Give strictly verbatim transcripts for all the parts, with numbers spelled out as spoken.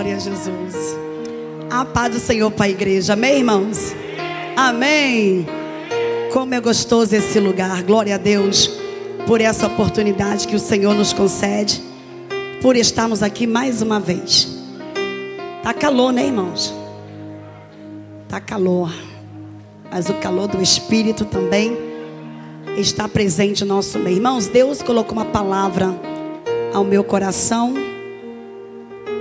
Glória a Jesus. A paz do Senhor para a igreja. Amém, irmãos? Amém. Como é gostoso esse lugar. Glória a Deus por essa oportunidade que o Senhor nos concede, por estarmos aqui mais uma vez. Tá calor, né, irmãos? Tá calor. Mas o calor do Espírito também está presente no nosso meio. Irmãos, Deus colocou uma palavra ao meu coração.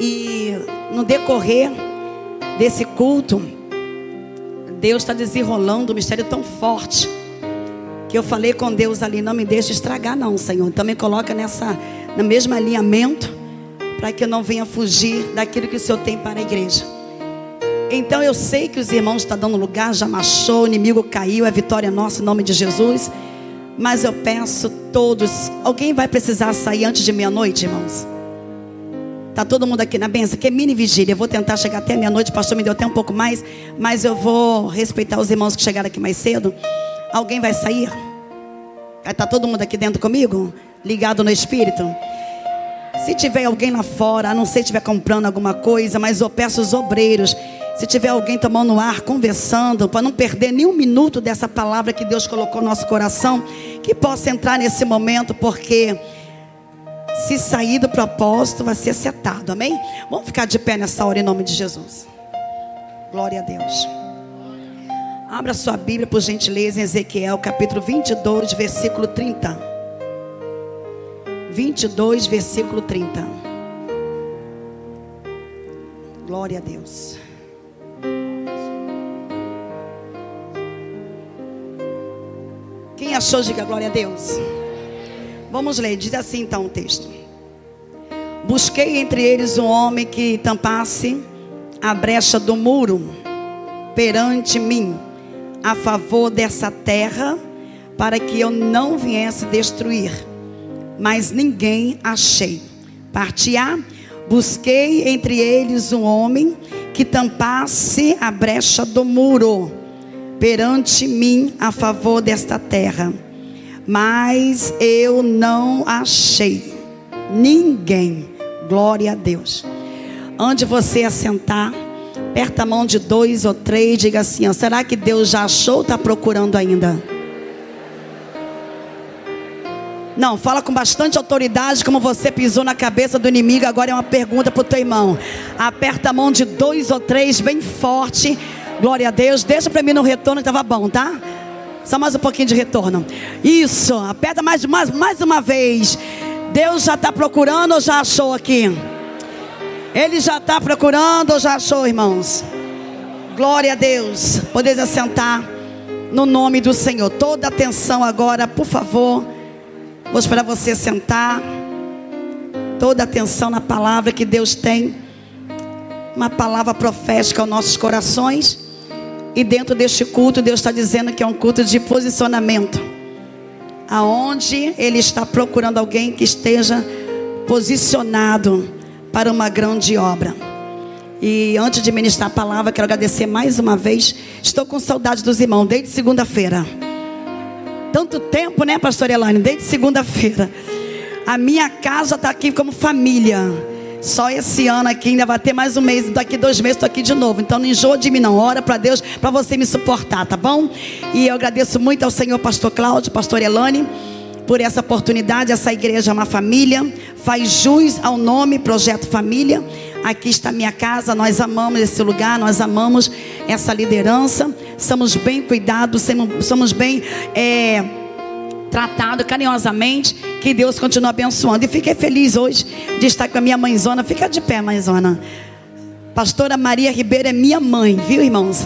E no decorrer desse culto, Deus está desenrolando um mistério tão forte que eu falei com Deus ali: não me deixe estragar não, Senhor. Também coloca nessa, no mesmo alinhamento, para que eu não venha fugir daquilo que o Senhor tem para a igreja. Então eu sei que os irmãos estão dando lugar, já marchou, o inimigo caiu, é vitória nossa em nome de Jesus. Mas eu peço todos, alguém vai precisar sair antes de meia-noite, irmãos? Tá todo mundo aqui na benção, que é mini vigília. Eu vou tentar chegar até meia-noite, o pastor me deu até um pouco mais, mas eu vou respeitar os irmãos que chegaram aqui mais cedo. Alguém vai sair? Tá todo mundo aqui dentro comigo? Ligado no Espírito? Se tiver alguém lá fora, a não ser estiver comprando alguma coisa, mas eu peço os obreiros, se tiver alguém tomando ar, conversando, para não perder nenhum minuto dessa palavra que Deus colocou no nosso coração, que possa entrar nesse momento, porque se sair do propósito, vai ser acertado, amém? Vamos ficar de pé nessa hora em nome de Jesus. Glória a Deus. Abra sua Bíblia, por gentileza, em Ezequiel, capítulo vinte e dois, versículo trinta. vinte e dois, versículo trinta. Glória a Deus. Quem achou, diga glória a Deus. Vamos ler, diz assim então o texto: busquei entre eles um homem que tampasse a brecha do muro perante mim, a favor dessa terra, para que eu não viesse destruir, mas ninguém achei. Parte A: busquei entre eles um homem que tampasse a brecha do muro perante mim, a favor desta terra, mas eu não achei ninguém. Glória a Deus. Onde você assentar, aperta a mão de dois ou três, diga assim, ó, será que Deus já achou ou está procurando ainda? Não, fala com bastante autoridade, como você pisou na cabeça do inimigo. Agora é uma pergunta para o teu irmão. Aperta a mão de dois ou três, bem forte. Glória a Deus. Deixa para mim no retorno, estava bom, tá? Só mais um pouquinho de retorno. Isso, aperta mais, mais, mais uma vez. Deus já está procurando ou já achou aqui? Ele já está procurando ou já achou, irmãos? Glória a Deus. Podeis assentar no nome do Senhor. Toda atenção agora, por favor. Vou esperar você sentar. Toda atenção na palavra que Deus tem. Uma palavra profética aos nossos corações. E dentro deste culto, Deus está dizendo que é um culto de posicionamento, aonde Ele está procurando alguém que esteja posicionado para uma grande obra. E antes de ministrar a palavra, quero agradecer mais uma vez. Estou com saudade dos irmãos desde segunda-feira. Tanto tempo, né, pastora Elaine? Desde segunda-feira. A minha casa está aqui como família. Só esse ano aqui, ainda vai ter mais um mês. Daqui dois meses estou aqui de novo. Então não enjoa de mim não, ora para Deus, para você me suportar, tá bom? E eu agradeço muito ao Senhor, pastor Cláudio, pastor Elaine, por essa oportunidade. Essa igreja é uma família, faz jus ao nome Projeto Família. Aqui está a minha casa, nós amamos esse lugar, nós amamos essa liderança. Somos bem cuidados, somos bem... É... tratado carinhosamente. Que Deus continue abençoando. E fiquei feliz hoje de estar com a minha mãezona. Fica de pé, mãezona. Pastora Maria Ribeiro é minha mãe, viu, irmãos?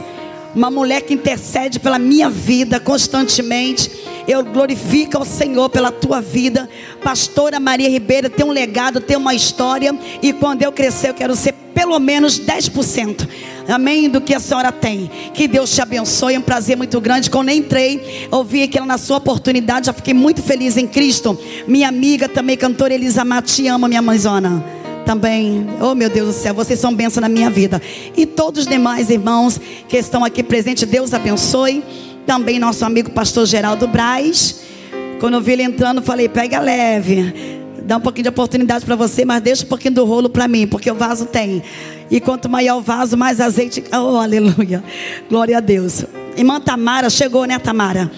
Uma mulher que intercede pela minha vida constantemente. Eu glorifico ao Senhor pela tua vida. Pastora Maria Ribeiro tem um legado, tem uma história. E quando eu crescer, eu quero ser pelo menos dez por cento, amém, do que a senhora tem. Que Deus te abençoe, é um prazer muito grande. Quando eu entrei, ouvi aquilo na sua oportunidade, já fiquei muito feliz em Cristo. Minha amiga também, cantora Elisa Mati, ama minha mãezona também. Oh, meu Deus do céu, vocês são bênção na minha vida. E todos os demais irmãos que estão aqui presentes, Deus abençoe. Também nosso amigo pastor Geraldo Brás. Quando eu vi ele entrando, falei, pega leve. dá um pouquinho de oportunidade para você, mas deixa um pouquinho do rolo para mim, porque o vaso tem. E quanto maior o vaso, mais azeite. Oh, aleluia. Glória a Deus. Irmã Tamara chegou, né, Tamara?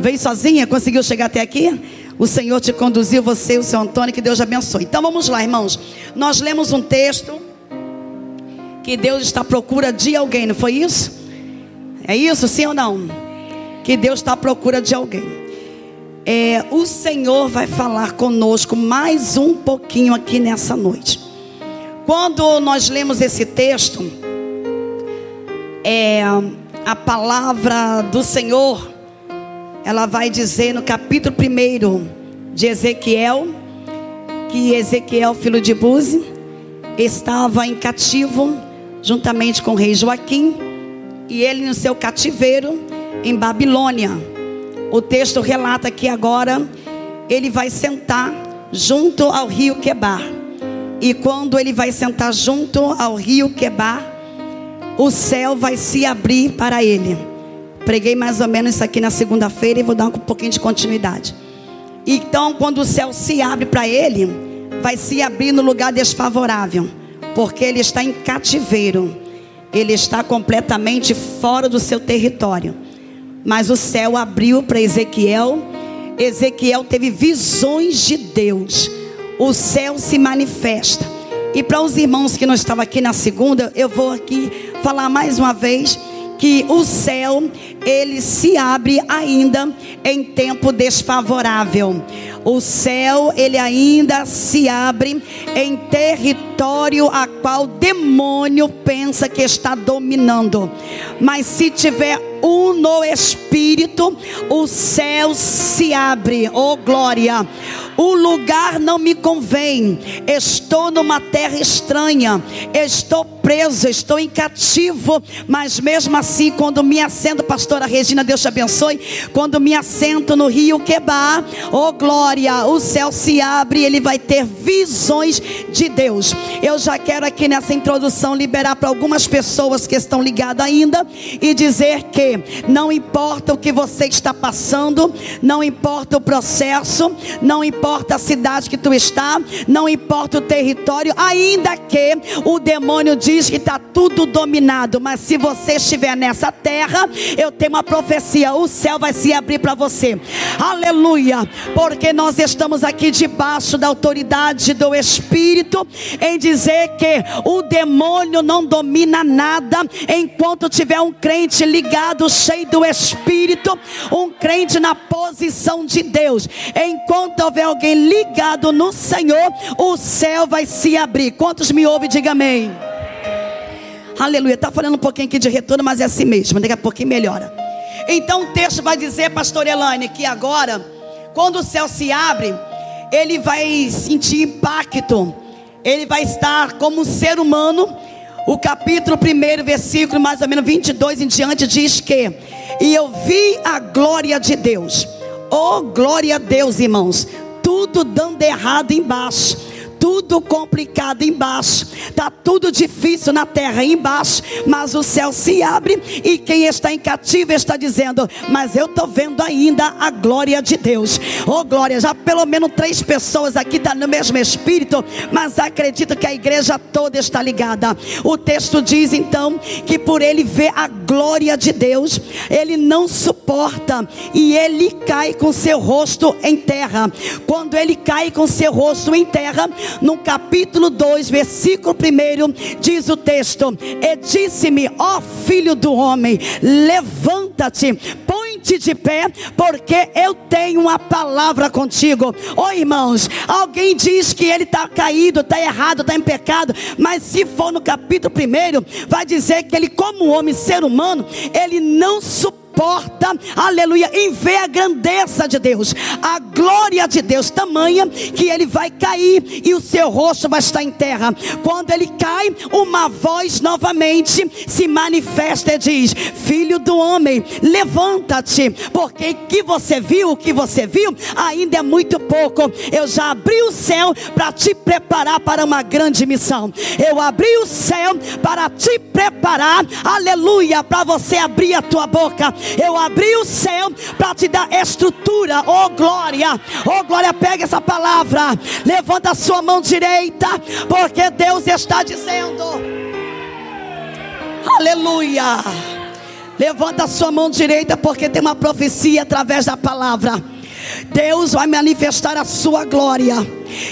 Veio sozinha? Conseguiu chegar até aqui? O Senhor te conduziu, você e o seu Antônio. Que Deus te abençoe. Então vamos lá, irmãos. Nós lemos um texto que Deus está à procura de alguém, não foi isso? É isso, sim ou não? Que Deus está à procura de alguém. É, o Senhor vai falar conosco mais um pouquinho aqui nessa noite. Quando nós lemos esse texto, é, a palavra do Senhor, ela vai dizer no capítulo um de Ezequiel, que Ezequiel, filho de Buzi, estava em cativo juntamente com o rei Joaquim, e ele no seu cativeiro em Babilônia. O texto relata que agora ele vai sentar junto ao rio Quebar. E quando ele vai sentar junto ao rio Quebar, o céu vai se abrir para ele. Preguei mais ou menos isso aqui na segunda-feira e vou dar um pouquinho de continuidade. Então, quando o céu se abre para ele, vai se abrir no lugar desfavorável, porque ele está em cativeiro. Ele está completamente fora do seu território. Mas o céu abriu para Ezequiel. Ezequiel teve visões de Deus. O céu se manifesta. E para os irmãos que não estavam aqui na segunda, eu vou aqui falar mais uma vez que o céu, ele se abre ainda em tempo desfavorável. O céu, ele ainda se abre em território a qual o demônio pensa que está dominando. Mas se tiver um no Espírito, o céu se abre. Oh glória! O lugar não me convém. Estou numa terra estranha. Estou preso, estou em cativo. Mas mesmo assim, quando me assento, pastora Regina, Deus te abençoe. Quando me assento no rio Quebar, oh glória, o céu se abre e ele vai ter visões de Deus. Eu já quero aqui nessa introdução liberar para algumas pessoas que estão ligadas ainda e dizer que não importa o que você está passando, não importa o processo, não importa Não importa a cidade que tu está, não importa o território, ainda que o demônio diz que está tudo dominado, mas se você estiver nessa terra, eu tenho uma profecia, o céu vai se abrir para você, aleluia, porque nós estamos aqui debaixo da autoridade do Espírito, em dizer que o demônio não domina nada, enquanto tiver um crente ligado, cheio do Espírito, um crente na posição de Deus, enquanto houver alguém ligado no Senhor, o céu vai se abrir. Quantos me ouvem, diga amém. Aleluia. Está falando um pouquinho aqui de retorno, mas é assim mesmo. Daqui a pouquinho melhora. Então o texto vai dizer, pastora Elaine, que agora, quando o céu se abre, ele vai sentir impacto. Ele vai estar como um ser humano. O capítulo um, versículo mais ou menos vinte e dois em diante, diz que: e eu vi a glória de Deus. Oh, glória a Deus, irmãos. Tudo dando errado embaixo, tudo complicado embaixo, está tudo difícil na terra embaixo, mas o céu se abre e quem está em cativo está dizendo, mas eu estou vendo ainda a glória de Deus. Oh glória, já pelo menos três pessoas aqui estão no mesmo espírito, mas acredito que a igreja toda está ligada. O texto diz então que por ele ver a glória de Deus, ele não suporta e ele cai com seu rosto em terra. Quando ele cai com seu rosto em terra, no capítulo dois, versículo um, diz o texto: e disse-me, ó filho do homem, levanta-te, põe-te de pé, porque eu tenho uma palavra contigo. Ó irmãos, alguém diz que ele está caído, está errado, está em pecado, mas se for no capítulo um, vai dizer que ele, como homem, ser humano, ele não suporta. Porta, aleluia, em ver a grandeza de Deus, a glória de Deus, tamanha que ele vai cair e o seu rosto vai estar em terra. Quando ele cai, uma voz novamente se manifesta e diz: filho do homem, levanta-te, porque o que você viu, o que você viu ainda é muito pouco. Eu já abri o céu para te preparar para uma grande missão. Eu abri o céu para te preparar, aleluia, para você abrir a tua boca Eu abri o céu para te dar estrutura. Oh glória, oh glória, pega essa palavra, levanta a sua mão direita, porque Deus está dizendo, aleluia, levanta a sua mão direita, porque tem uma profecia através da palavra. Deus vai manifestar a sua glória.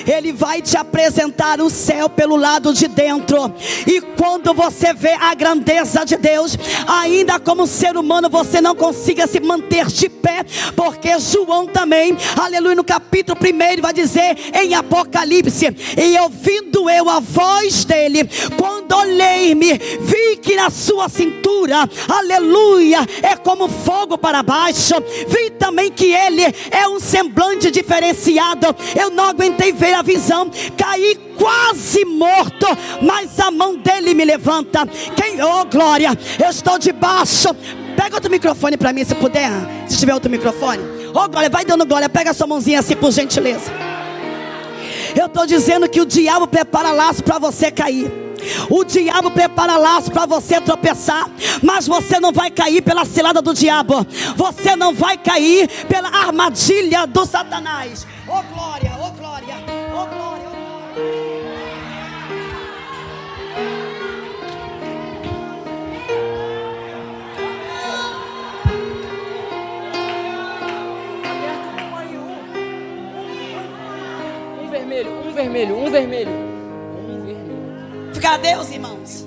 Ele vai te apresentar o céu pelo lado de dentro. E quando você vê a grandeza de Deus, ainda como ser humano, você não consiga se manter de pé, porque João também, aleluia, no capítulo primeiro vai dizer em Apocalipse: e ouvindo eu a voz dele, quando olhei-me, vi que na sua cintura, aleluia, é como fogo para baixo. Vi também que ele é um semblante diferenciado. Eu não aguentei ver a visão, caí quase morto, mas a mão dele me levanta. Quem, oh glória, eu estou debaixo. Pega outro microfone para mim, se puder, se tiver outro microfone. Oh glória, vai dando glória, pega a sua mãozinha assim, por gentileza. Eu estou dizendo que o diabo prepara laço para você cair. O diabo prepara laço para você tropeçar, mas você não vai cair pela cilada do diabo, você não vai cair pela armadilha do Satanás. Oh glória, oh glória, oh glória, oh glória. Um vermelho, um vermelho, um vermelho. Glorificar a Deus, irmãos.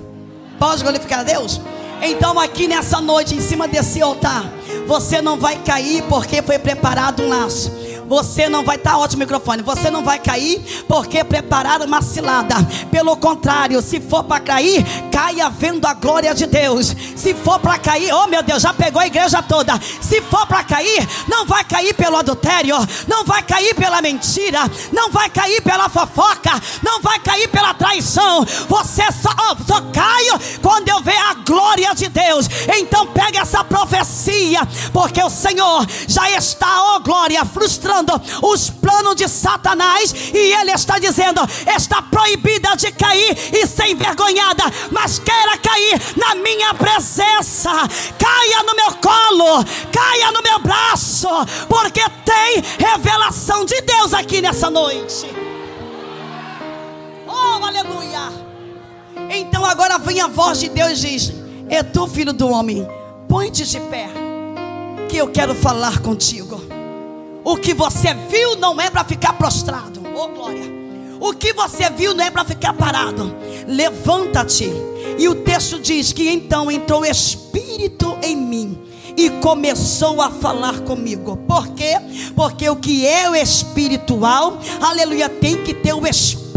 Pode glorificar a Deus? Então aqui nessa noite, em cima desse altar, você não vai cair porque foi preparado um laço. Você não vai estar, tá, ótimo microfone. Você não vai cair porque prepararam uma cilada. Pelo contrário, se for para cair, caia vendo a glória de Deus. Se for para cair, oh meu Deus, já pegou a igreja toda. Se for para cair, não vai cair pelo adultério, não vai cair pela mentira, não vai cair pela fofoca, não vai cair pela traição. Você só, oh, só caio quando eu ver a glória de Deus. Então pega essa profecia, porque o Senhor já está, oh glória, frustrando os planos de Satanás, e ele está dizendo: está proibida de cair e ser envergonhada, mas queira cair na minha presença, caia no meu colo, caia no meu braço, porque tem revelação de Deus aqui nessa noite. Oh, aleluia! Então agora vem a voz de Deus e diz: e tu, filho do homem, põe-te de pé, que eu quero falar contigo. O que você viu não é para ficar prostrado. Oh glória. O que você viu não é para ficar parado. Levanta-te. E o texto diz que então entrou o Espírito em mim e começou a falar comigo. Por quê? Porque o que é o espiritual, aleluia, tem que ter o Espírito.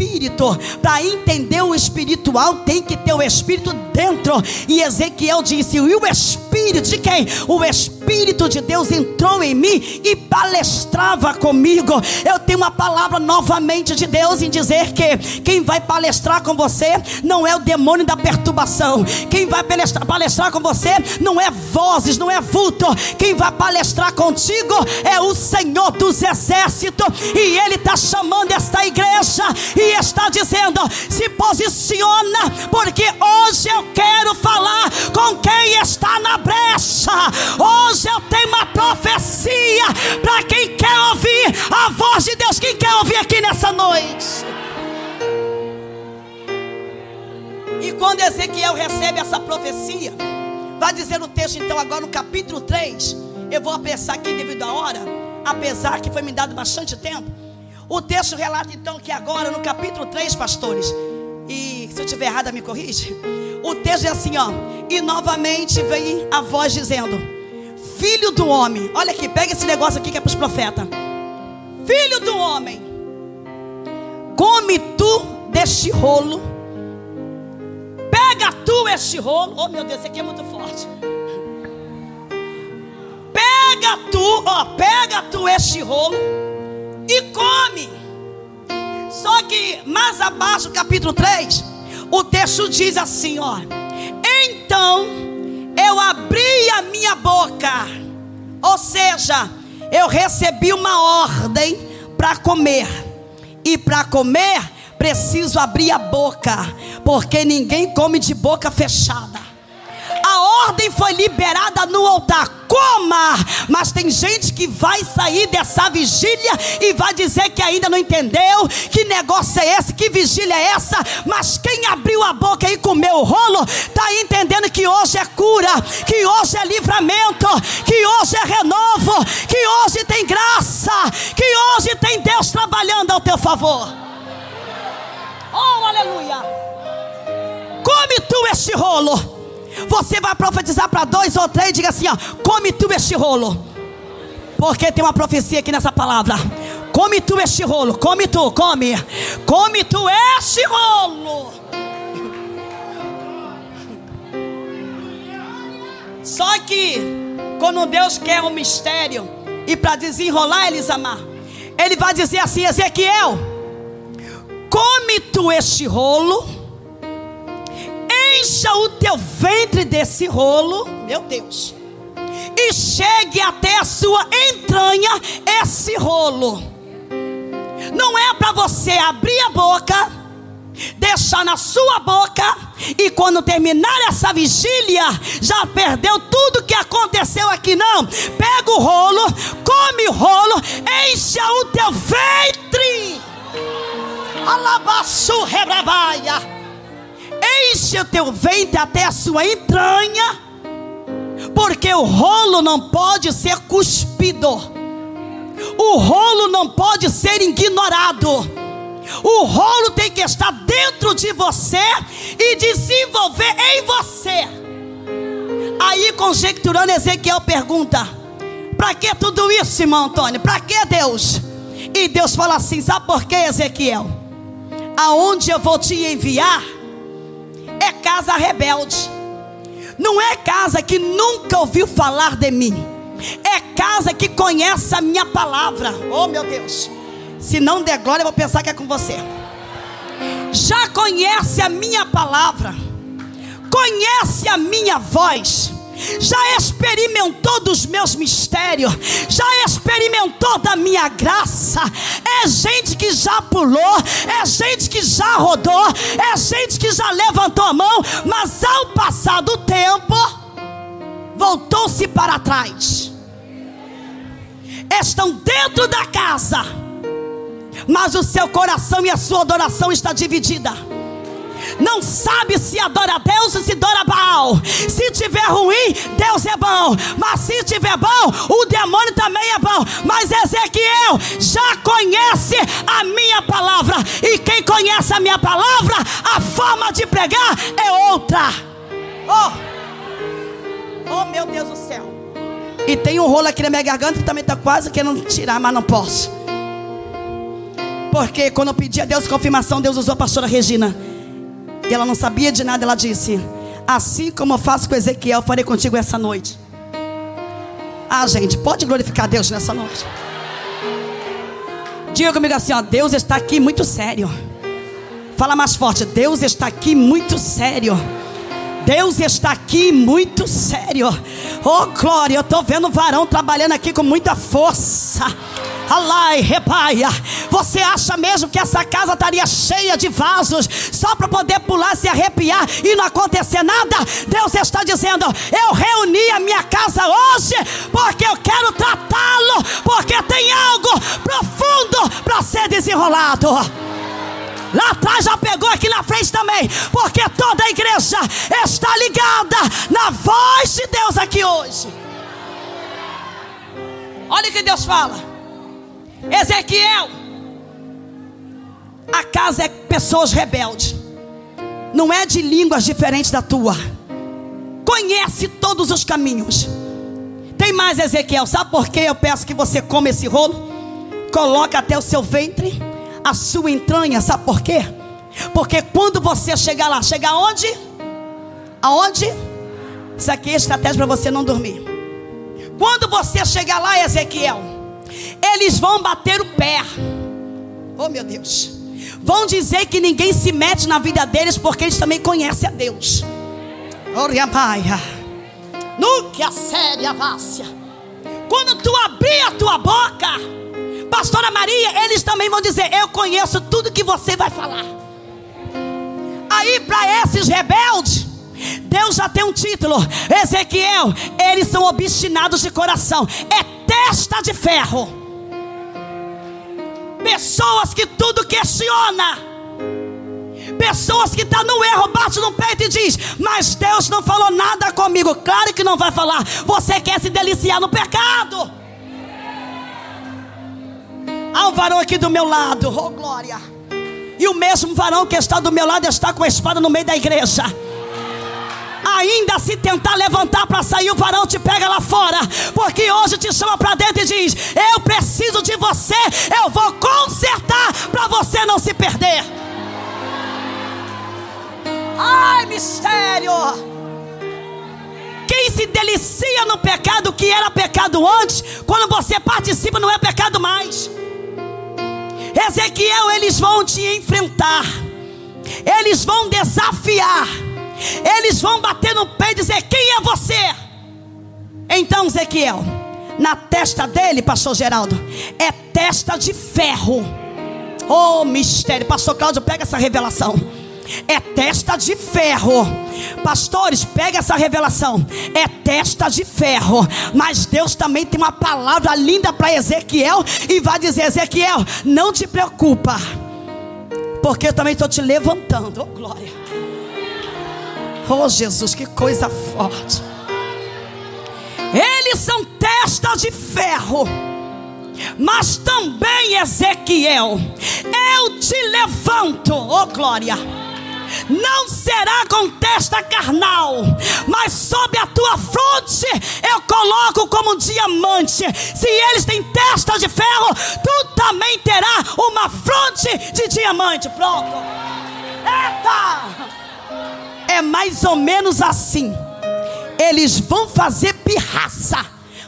Para entender o espiritual, tem que ter o Espírito dentro. E Ezequiel disse: e o Espírito de quem? O Espírito de Deus entrou em mim e palestrava comigo. Eu tenho uma palavra novamente de Deus em dizer que quem vai palestrar com você não é o demônio da perturbação. Quem vai palestrar, palestrar com você não é vozes, não é vulto. Quem vai palestrar contigo é o Senhor dos Exércitos. E Ele está chamando esta igreja e está dizendo: se posiciona, porque hoje eu quero falar com quem está na brecha. Hoje eu tenho uma profecia para quem quer ouvir a voz de Deus. Quem quer ouvir aqui nessa noite? E quando Ezequiel recebe essa profecia, vai dizer no texto, então agora no capítulo três, eu vou apressar aqui devido à hora, apesar que foi me dado bastante tempo. O texto relata então que agora no capítulo três, pastores, e se eu estiver errada me corrige, o texto é assim, ó: e novamente vem a voz dizendo: filho do homem, olha aqui, pega esse negócio aqui que é para os profetas. Filho do homem, come tu deste rolo, pega tu este rolo, oh meu Deus, esse aqui é muito forte, pega tu, ó, pega tu este rolo e come. Só que mais abaixo do capítulo três, o texto diz assim, ó: então eu abri a minha boca, ou seja, eu recebi uma ordem para comer, e para comer preciso abrir a boca, porque ninguém come de boca fechada. A a ordem foi liberada no altar, coma, mas tem gente que vai sair dessa vigília e vai dizer que ainda não entendeu, que negócio é esse, que vigília é essa, mas quem abriu a boca e comeu o rolo, está entendendo que hoje é cura, que hoje é livramento, que hoje é renovo, que hoje tem graça, que hoje tem Deus trabalhando ao teu favor. Oh, aleluia! Come tu este rolo. Você vai profetizar para dois ou três e diga assim, ó, come tu este rolo. Porque tem uma profecia aqui nessa palavra. Come tu este rolo, come tu, come. Come tu este rolo. Só que quando Deus quer um mistério e para desenrolar, Elisamar, ele vai dizer assim, Ezequiel, come tu este rolo, encha o teu ventre desse rolo, meu Deus, e chegue até a sua entranha esse rolo. Não é para você abrir a boca, deixar na sua boca, e quando terminar essa vigília, já perdeu tudo que aconteceu aqui, não. Pega o rolo, come o rolo, encha o teu ventre. Alabaçu rebrabaia. Enche o teu ventre até a sua entranha, porque o rolo não pode ser cuspido, o rolo não pode ser ignorado, o rolo tem que estar dentro de você e desenvolver em você. Aí, conjecturando, Ezequiel pergunta: para que tudo isso, irmão Antônio? Para que Deus? E Deus fala assim: sabe por que, Ezequiel? Aonde eu vou te enviar é casa rebelde, não é casa que nunca ouviu falar de mim, é casa que conhece a minha palavra. Oh, meu Deus, se não der glória eu vou pensar que é com você. Já conhece a minha palavra, conhece a minha voz, já experimentou dos meus mistérios, já experimentou da minha graça. É gente que já pulou, é gente que já rodou, é gente que já levantou a mão, mas ao passar do tempo, voltou-se para trás. Estão dentro da casa, mas o seu coração e a sua adoração está dividida. Não sabe se adora a Deus ou se adora a Baal. Se tiver ruim, Deus é bom, mas se tiver bom, o demônio também é bom. Mas Ezequiel já conhece a minha palavra, e quem conhece a minha palavra, a forma de pregar é outra. Oh, oh meu Deus do céu. E tem um rolo aqui na minha garganta que também está quase querendo tirar, mas não posso, porque quando eu pedi a Deus confirmação, Deus usou a pastora Regina. E ela não sabia de nada, ela disse: assim como eu faço com Ezequiel, farei contigo essa noite. Ah, gente, pode glorificar a Deus nessa noite. Diga comigo assim, ó, Deus está aqui muito sério. Fala mais forte, Deus está aqui muito sério. Deus está aqui muito sério. Oh, glória, eu estou vendo o varão trabalhando aqui com muita força. Alai, repaia. Você acha mesmo que essa casa estaria cheia de vasos só para poder pular, se arrepiar e não acontecer nada? Deus está dizendo: eu reuni a minha casa hoje porque eu quero tratá-lo, porque tem algo profundo para ser desenrolado. Lá atrás já pegou, aqui na frente também, porque toda a igreja está ligada na voz de Deus aqui hoje. Olha o que Deus fala, Ezequiel: a casa é pessoas rebeldes, não é de línguas diferentes da tua, conhece todos os caminhos. Tem mais, Ezequiel, sabe por que eu peço que você coma esse rolo, coloca até o seu ventre, a sua entranha? Sabe por quê? Porque quando você chegar lá, chegar onde? Aonde? Isso aqui é estratégia para você não dormir. Quando você chegar lá, Ezequiel, eles vão bater o pé. Oh, meu Deus. Vão dizer que ninguém se mete na vida deles, porque eles também conhecem a Deus. Nunca séria vácia. Quando tu abrir a tua boca, pastora Maria, eles também vão dizer: eu conheço tudo que você vai falar. Aí, para esses rebeldes, Deus já tem um título, Ezequiel, eles são obstinados de coração, é testa de ferro, pessoas que tudo questiona, pessoas que estão no erro, bate no peito e diz, mas Deus não falou nada comigo, claro que não vai falar, você quer se deliciar no pecado. Há um varão aqui do meu lado, oh glória, e o mesmo varão que está do meu lado está com a espada no meio da igreja. Ainda se tentar levantar para sair, o varão te pega lá fora, porque hoje te chama para dentro e diz, eu preciso de você, eu vou consertar para você não se perder. Ai, mistério! Quem se delicia no pecado que era pecado antes, quando você participa não é pecado mais. Ezequiel, eles vão te enfrentar, eles vão desafiar, eles vão bater no peito e dizer, quem é você? Então Ezequiel, na testa dele, pastor Geraldo, é testa de ferro. Oh mistério, pastor Cláudio, pega essa revelação. É testa de ferro. Pastores, pega essa revelação. É testa de ferro. Mas Deus também tem uma palavra linda para Ezequiel e vai dizer, Ezequiel, não te preocupa, porque eu também estou te levantando. Oh glória. Oh Jesus, que coisa forte. Eles são testa de ferro, mas também Ezequiel, eu te levanto. Oh glória. Não será com testa carnal, mas sobre a tua fronte eu coloco como um diamante. Se eles têm testa de ferro, tu também terá uma fronte de diamante. Pronto. Eita! É mais ou menos assim. Eles vão fazer pirraça,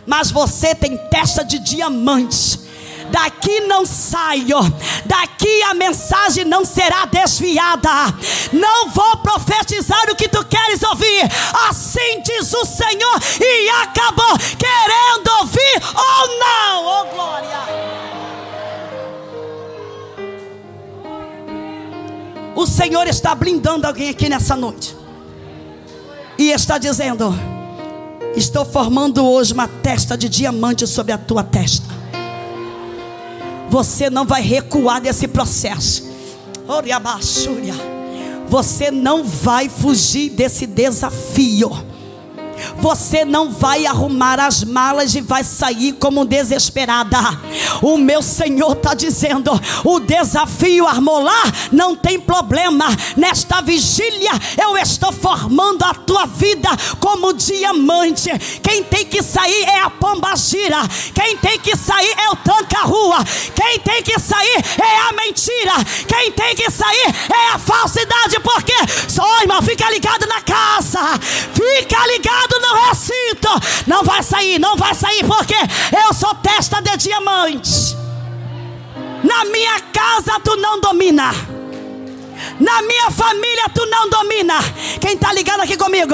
mas você tem testa de diamante. Daqui não saio, daqui a mensagem não será desviada. Não vou profetizar o que tu queres ouvir, assim diz o Senhor, e acabou. Querendo ouvir ou não, oh glória. O Senhor está blindando alguém aqui nessa noite e está dizendo, estou formando hoje uma testa de diamante sobre a tua testa. Você não vai recuar desse processo. Você não vai fugir desse desafio. Você não vai arrumar as malas e vai sair como desesperada. O meu Senhor está dizendo, o desafio armou lá, não tem problema. Nesta vigília eu estou formando a tua vida como diamante. Quem tem que sair é a pombagira, quem tem que sair é o tranca-rua, quem tem que sair é a mentira, quem tem que sair é a falsidade. Porque só, irmão, fica ligado na casa, fica ligado no recinto, não vai sair, não vai sair, porque eu sou testa de diamantes. Na minha casa tu não domina, na minha família tu não domina. Quem está ligado aqui comigo?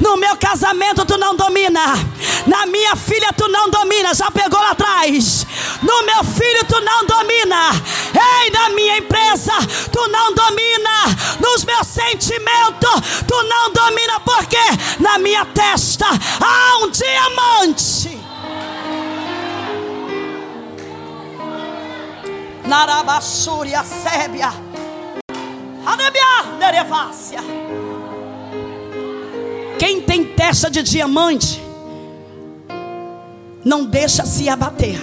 No meu casamento tu não domina, na minha filha tu não domina, já pegou lá atrás. No meu filho tu não domina. Ei, na minha empresa tu não domina, nos meus sentimentos tu não domina, porque na minha testa há um diamante. Narabassúria, sébia, quem tem testa de diamante não deixa se abater.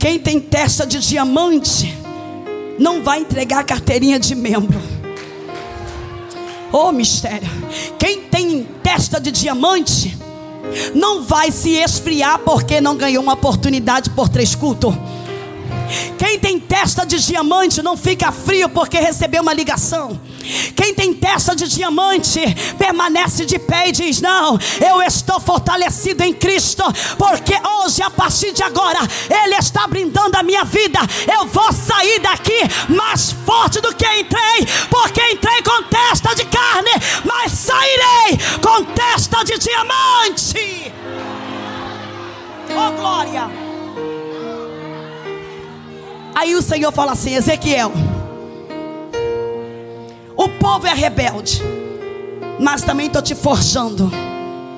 Quem tem testa de diamante não vai entregar a carteirinha de membro. Oh mistério, quem tem testa de diamante não vai se esfriar porque não ganhou uma oportunidade por três cultos. Quem tem testa de diamante não fica frio porque recebeu uma ligação. Quem tem testa de diamante permanece de pé e diz, não, eu estou fortalecido em Cristo, porque hoje, a partir de agora, Ele está brindando a minha vida. Eu vou sair daqui mais forte do que entrei, porque entrei com testa de carne, mas sairei com testa de diamante. Oh glória. Aí o Senhor fala assim, Ezequiel, O povo é rebelde, mas também estou te forjando,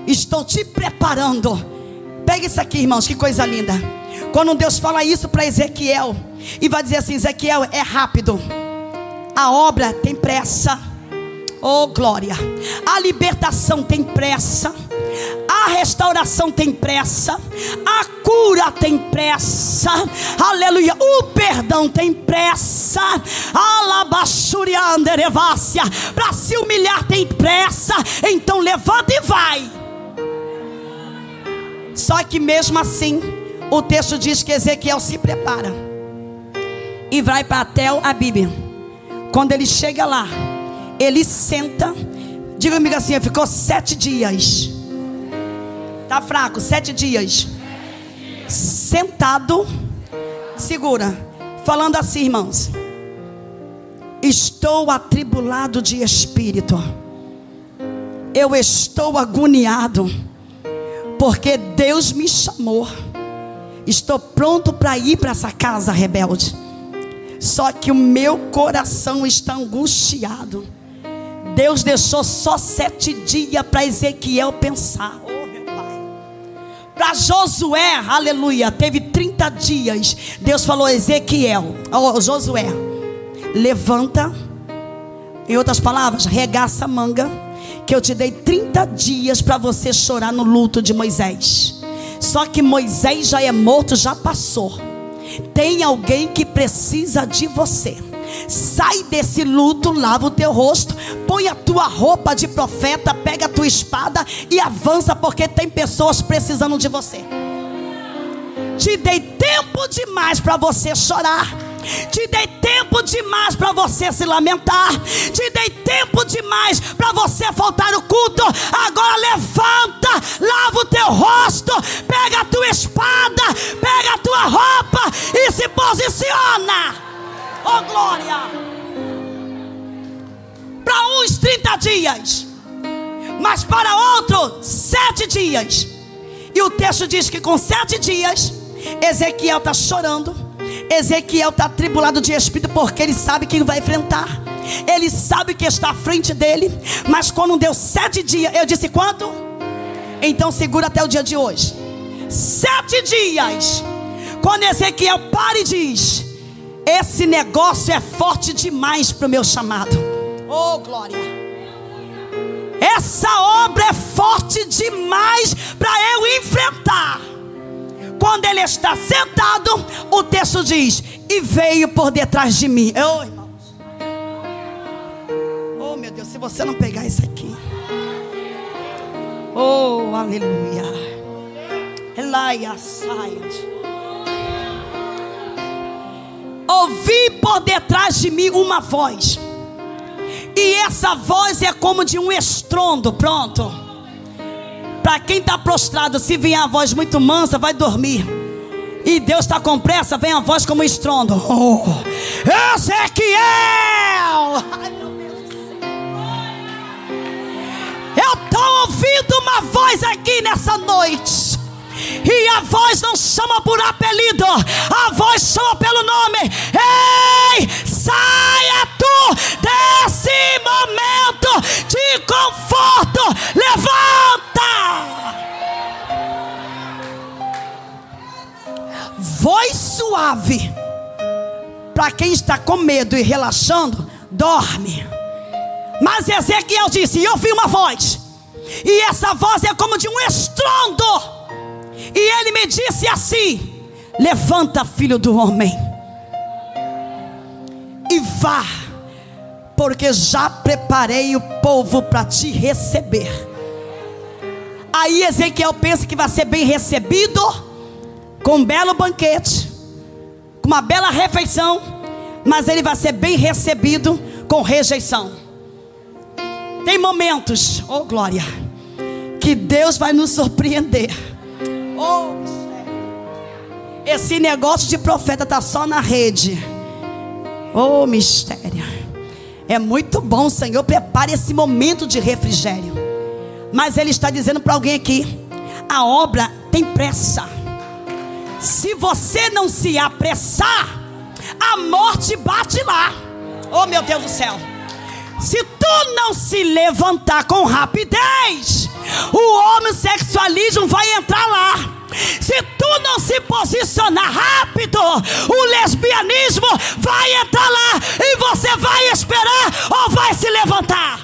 estou te preparando. Pega isso aqui, irmãos, que coisa linda. Quando Deus fala isso para Ezequiel e vai dizer assim: Ezequiel, é rápido, a obra tem pressa. Oh glória, a libertação tem pressa, a restauração tem pressa, a cura tem pressa, aleluia, o perdão tem pressa, para se humilhar tem pressa, então levanta e vai. Só que mesmo assim, o texto diz que Ezequiel se prepara e vai para Tel Abibe. Quando ele chega lá, ele senta, diga comigo assim, ficou sete dias. Tá fraco, sete dias. Sentado, segura, falando assim, irmãos: estou atribulado de espírito, eu estou agoniado, porque Deus me chamou, estou pronto para ir para essa casa rebelde, só que o meu coração está angustiado. Deus deixou só sete dias para Ezequiel pensar. Para Josué, aleluia, teve trinta dias. Deus falou: Ezequiel, oh, Josué, levanta, em outras palavras, regaça a manga, que eu te dei trinta dias para você chorar no luto de Moisés. Só que Moisés já é morto, já passou. Tem alguém que precisa de você. Sai desse luto, lava o teu rosto, põe a tua roupa de profeta, pega a tua espada e avança, porque tem pessoas precisando de você. Te dei tempo demais para você chorar, te dei tempo demais para você se lamentar, te dei tempo demais para você faltar o culto. Agora levanta, lava o teu rosto, pega a tua espada, pega a tua roupa e se posiciona. Oh glória! Para uns trinta dias, mas para outros sete dias. E o texto diz que com sete dias Ezequiel está chorando, Ezequiel está atribulado de espírito, porque ele sabe quem vai enfrentar, ele sabe que está à frente dele. Mas quando deu sete dias, eu disse quanto? Então segura até o dia de hoje, sete dias. Quando Ezequiel para e diz: esse negócio é forte demais para o meu chamado. Oh glória, essa obra é forte demais para eu enfrentar. Quando ele está sentado, o texto diz: e veio por detrás de mim. Oh irmãos, oh meu Deus, se você não pegar isso aqui. Oh aleluia, Elias, sai. Ouvi por detrás de mim uma voz, e essa voz é como de um estrondo. Pronto, para quem está prostrado, se vier a voz muito mansa, vai dormir. E Deus está com pressa, vem a voz como um estrondo. Oh, Ezequiel, ai meu Deus do céu, eu estou ouvindo uma voz aqui nessa noite. E a voz não chama por apelido, a voz chama pelo nome. Ei, saia tu desse momento de conforto, levanta. Voz suave para quem está com medo e relaxando, dorme. Mas Ezequiel disse: e eu ouvi uma voz, e essa voz é como de um estrondo. E ele me disse assim: levanta, filho do homem, e vá, porque já preparei o povo para te receber. Aí Ezequiel pensa que vai ser bem recebido, com um belo banquete, com uma bela refeição, mas ele vai ser bem recebido com rejeição. Tem momentos, oh glória, que Deus vai nos surpreender. Oh, esse negócio de profeta está só na rede. Oh mistério, é muito bom, Senhor, prepare esse momento de refrigério. Mas ele está dizendo para alguém aqui: a obra tem pressa. Se você não se apressar, a morte bate lá. Oh meu Deus do céu, Se tu não se levantar com rapidez, o homossexualismo vai entrar lá. Se tu não se posicionar rápido, o lesbianismo vai entrar lá e você vai esperar ou vai se levantar.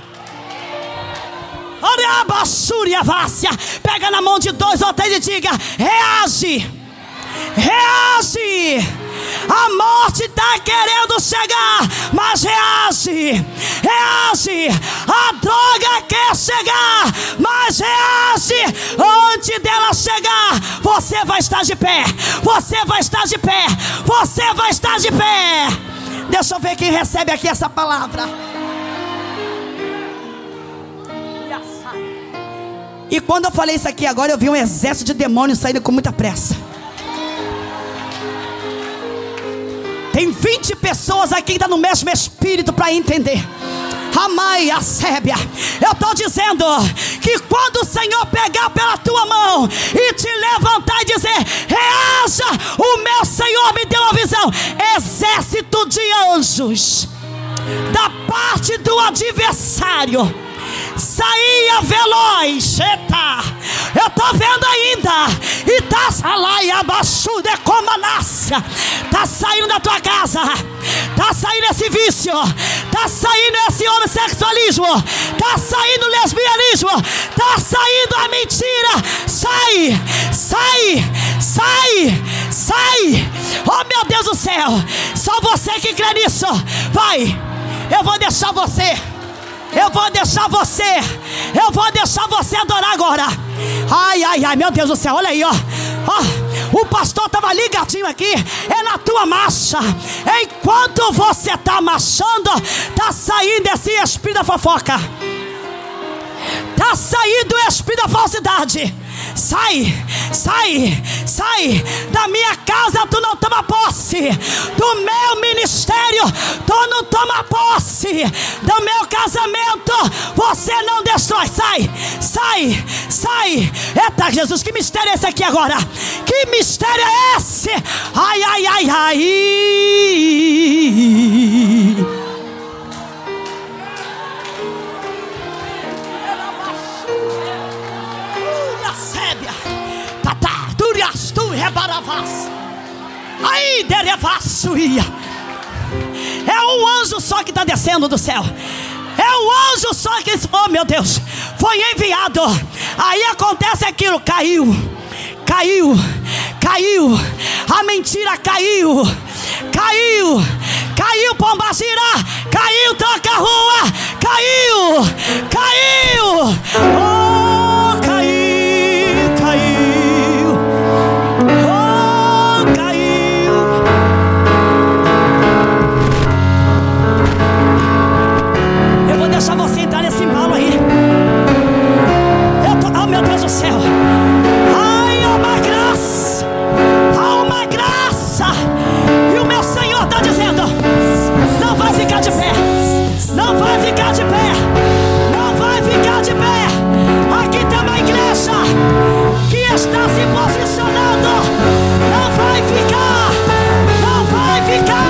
Olha a basúria vácia. Pega na mão de dois ou três e diga: reage, reage. A morte está querendo chegar, mas reage, reage. A droga quer chegar, mas reage. Antes dela chegar, você vai estar de pé, você vai estar de pé, você vai estar de pé. Deixa eu ver quem recebe aqui essa palavra. E quando eu falei isso aqui agora, eu vi um exército de demônios saindo com muita pressa. Tem vinte pessoas aqui que estão no mesmo espírito para entender. Amai a sébia. Eu estou dizendo que quando o Senhor pegar pela tua mão e te levantar e dizer: reaja, o meu Senhor me deu uma visão. Exército de anjos da parte do adversário saía veloz. Eita, eu tô vendo ainda. E tá salaia baixuda como a nascia. Tá saindo da tua casa, tá saindo esse vício, tá saindo esse homossexualismo, tá saindo o lesbianismo, tá saindo a mentira. Sai, sai, sai, sai. Oh meu Deus do céu, só você que crê nisso. Vai, eu vou deixar você. Eu vou deixar você, eu vou deixar você adorar agora. Ai, ai, ai, meu Deus do céu, olha aí, ó. ó o pastor estava ligadinho aqui, é na tua marcha. Enquanto você está marchando, está saindo esse espírito da fofoca. Está saindo o espírito da falsidade. Sai, sai, sai. Da minha casa tu não toma posse. Do meu ministério tu não toma posse. Do meu casamento você não destrói. Sai, sai, sai. Eita Jesus, que mistério é esse aqui agora? Que mistério é esse? Ai, ai, ai, ai. É um anjo só que está descendo do céu. É um anjo só que... Oh meu Deus, foi enviado. Aí acontece aquilo. Caiu, caiu, caiu. A mentira caiu, caiu, caiu. Pomba gira, caiu. Toca a rua, caiu, caiu. Oh, caiu, caiu. Deixa você entrar nesse embalo aí. Eu tô... Oh meu Deus do céu. Ai, há uma graça, há uma graça. E o meu Senhor está dizendo: não vai ficar de pé, não vai ficar de pé, não vai ficar de pé. Aqui tem uma igreja que está se posicionando. Não vai ficar, não vai ficar.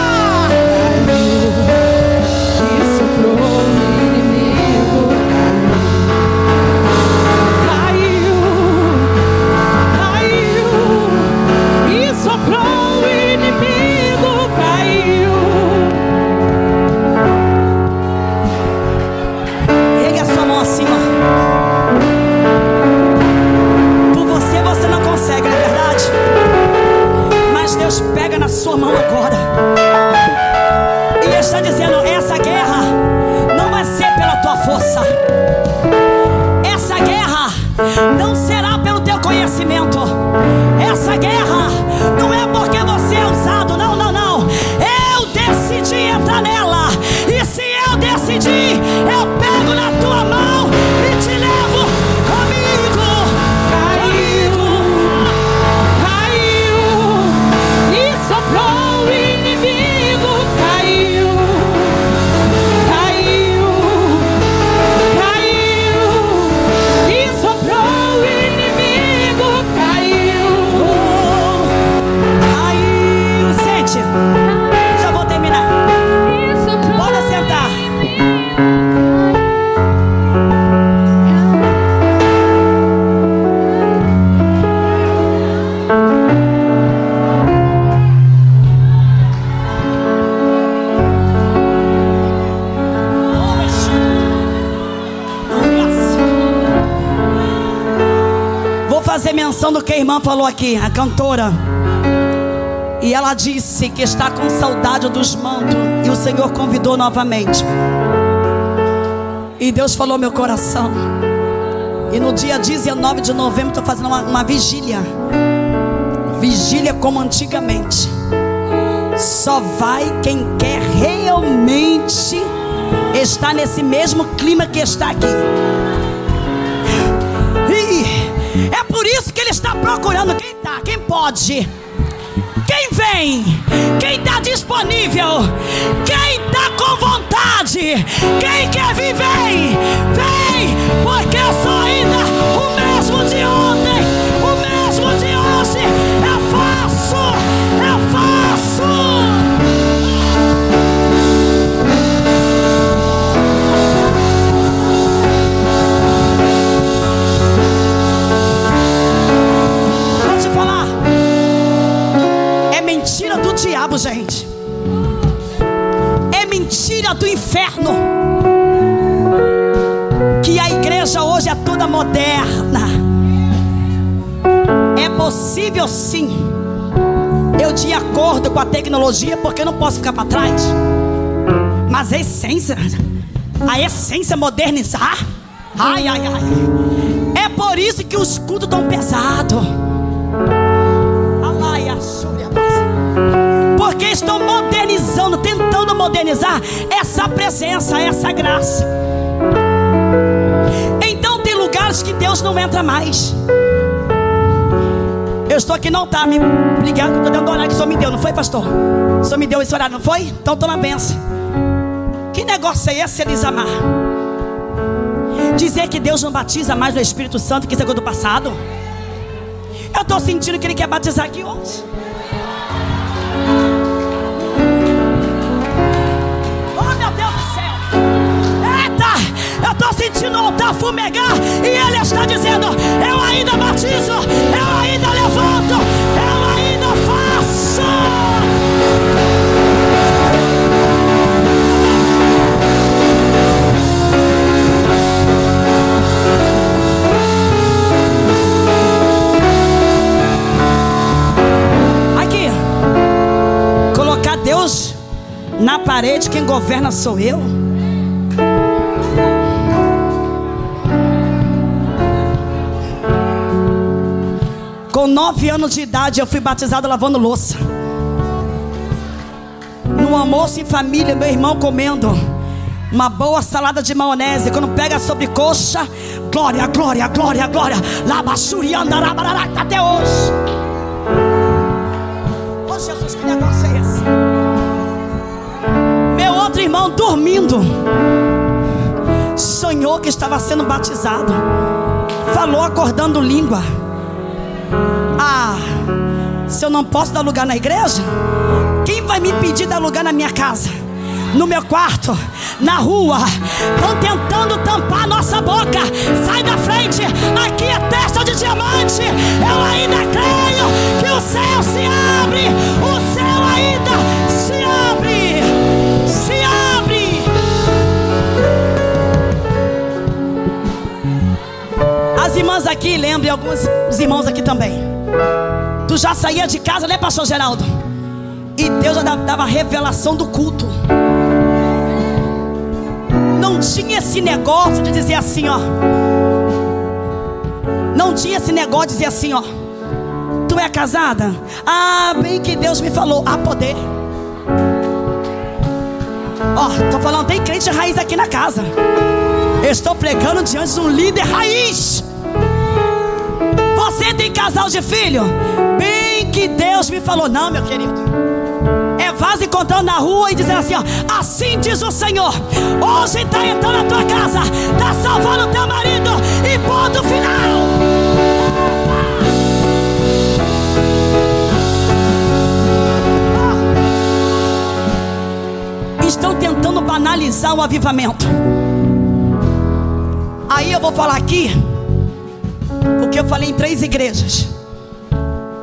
Sua mão agora. E ele está dizendo: essa guerra não vai ser pela tua força. Essa guerra não será pelo teu conhecimento. Essa guerra não é porque você é usado. Não, não, não. Eu decidi entrar nela. E se eu decidir, eu pego na tua mão e te levo comigo. Soprou o inimigo, caiu. fazer menção do que a irmã falou aqui, a cantora. E ela disse que está com saudade dos mantos. E o Senhor convidou novamente. E Deus falou meu coração. E no dia dezenove de novembro estou fazendo uma, uma vigília. Vigília como antigamente. Só vai quem quer realmente estar nesse mesmo clima que está aqui. E é por isso que ele está procurando quem está, quem pode, quem vem, quem está disponível, quem está com vontade, quem quer vir, vem, vem, porque eu sou ainda o mesmo de ontem, o mesmo de hoje, eu faço, eu faço. Vou te falar, é mentira do diabo, gente. Mentira do inferno que a igreja hoje é toda moderna. É possível sim, eu de acordo com a tecnologia, porque eu não posso ficar para trás, mas a essência, a essência modernizar, ai, ai, ai, é por isso que os cultos tão pesados, porque estão modernizando, tentando modernizar essa presença, essa graça. Então tem lugares que Deus não entra mais. Eu estou aqui não tá me brigando, estou dando o horário que o Senhor me deu, não foi, pastor? O Senhor me deu esse horário, não foi? Então toma a benção. Que negócio é esse, Elisa Mati? Dizer que Deus não batiza mais no Espírito Santo, que isso é coisa do passado. Eu estou sentindo que Ele quer batizar aqui hoje. Eu estou sentindo o altar fumegar e Ele está dizendo: eu ainda batizo, eu ainda levanto, eu ainda faço. Aqui, colocar Deus na parede, quem governa sou eu. Com nove anos de idade eu fui batizado lavando louça. No almoço em família, meu irmão comendo uma boa salada de maionese. Quando pega sobre coxa, glória, glória, glória, glória. Até hoje. Ô oh, Jesus, que negócio é esse? Meu outro irmão dormindo sonhou que estava sendo batizado. Falou acordando língua. Ah, se eu não posso dar lugar na igreja, quem vai me pedir dar lugar na minha casa, no meu quarto, na rua? Estão tentando tampar a nossa boca. Sai da frente, aqui é testa de diamante. Eu ainda creio que o céu se abre. O céu ainda se abre. Se abre. As irmãs aqui, lembrem, alguns os irmãos aqui também. Tu já saía de casa, né, pastor Geraldo? E Deus já dava a revelação do culto. Não tinha esse negócio de dizer assim, ó. Não tinha esse negócio de dizer assim, ó. Tu é casada? Ah, bem que Deus me falou. Há poder. Ó, tô falando, tem crente raiz aqui na casa. Eu estou pregando diante de um líder raiz. Você tem casal de filho? Bem que Deus me falou. Não, meu querido. É vaso encontrando na rua e dizendo assim, ó: assim diz o Senhor. Hoje está entrando na tua casa, está salvando o teu marido. E ponto final. Estão tentando banalizar o avivamento. Aí eu vou falar aqui o que eu falei em três igrejas.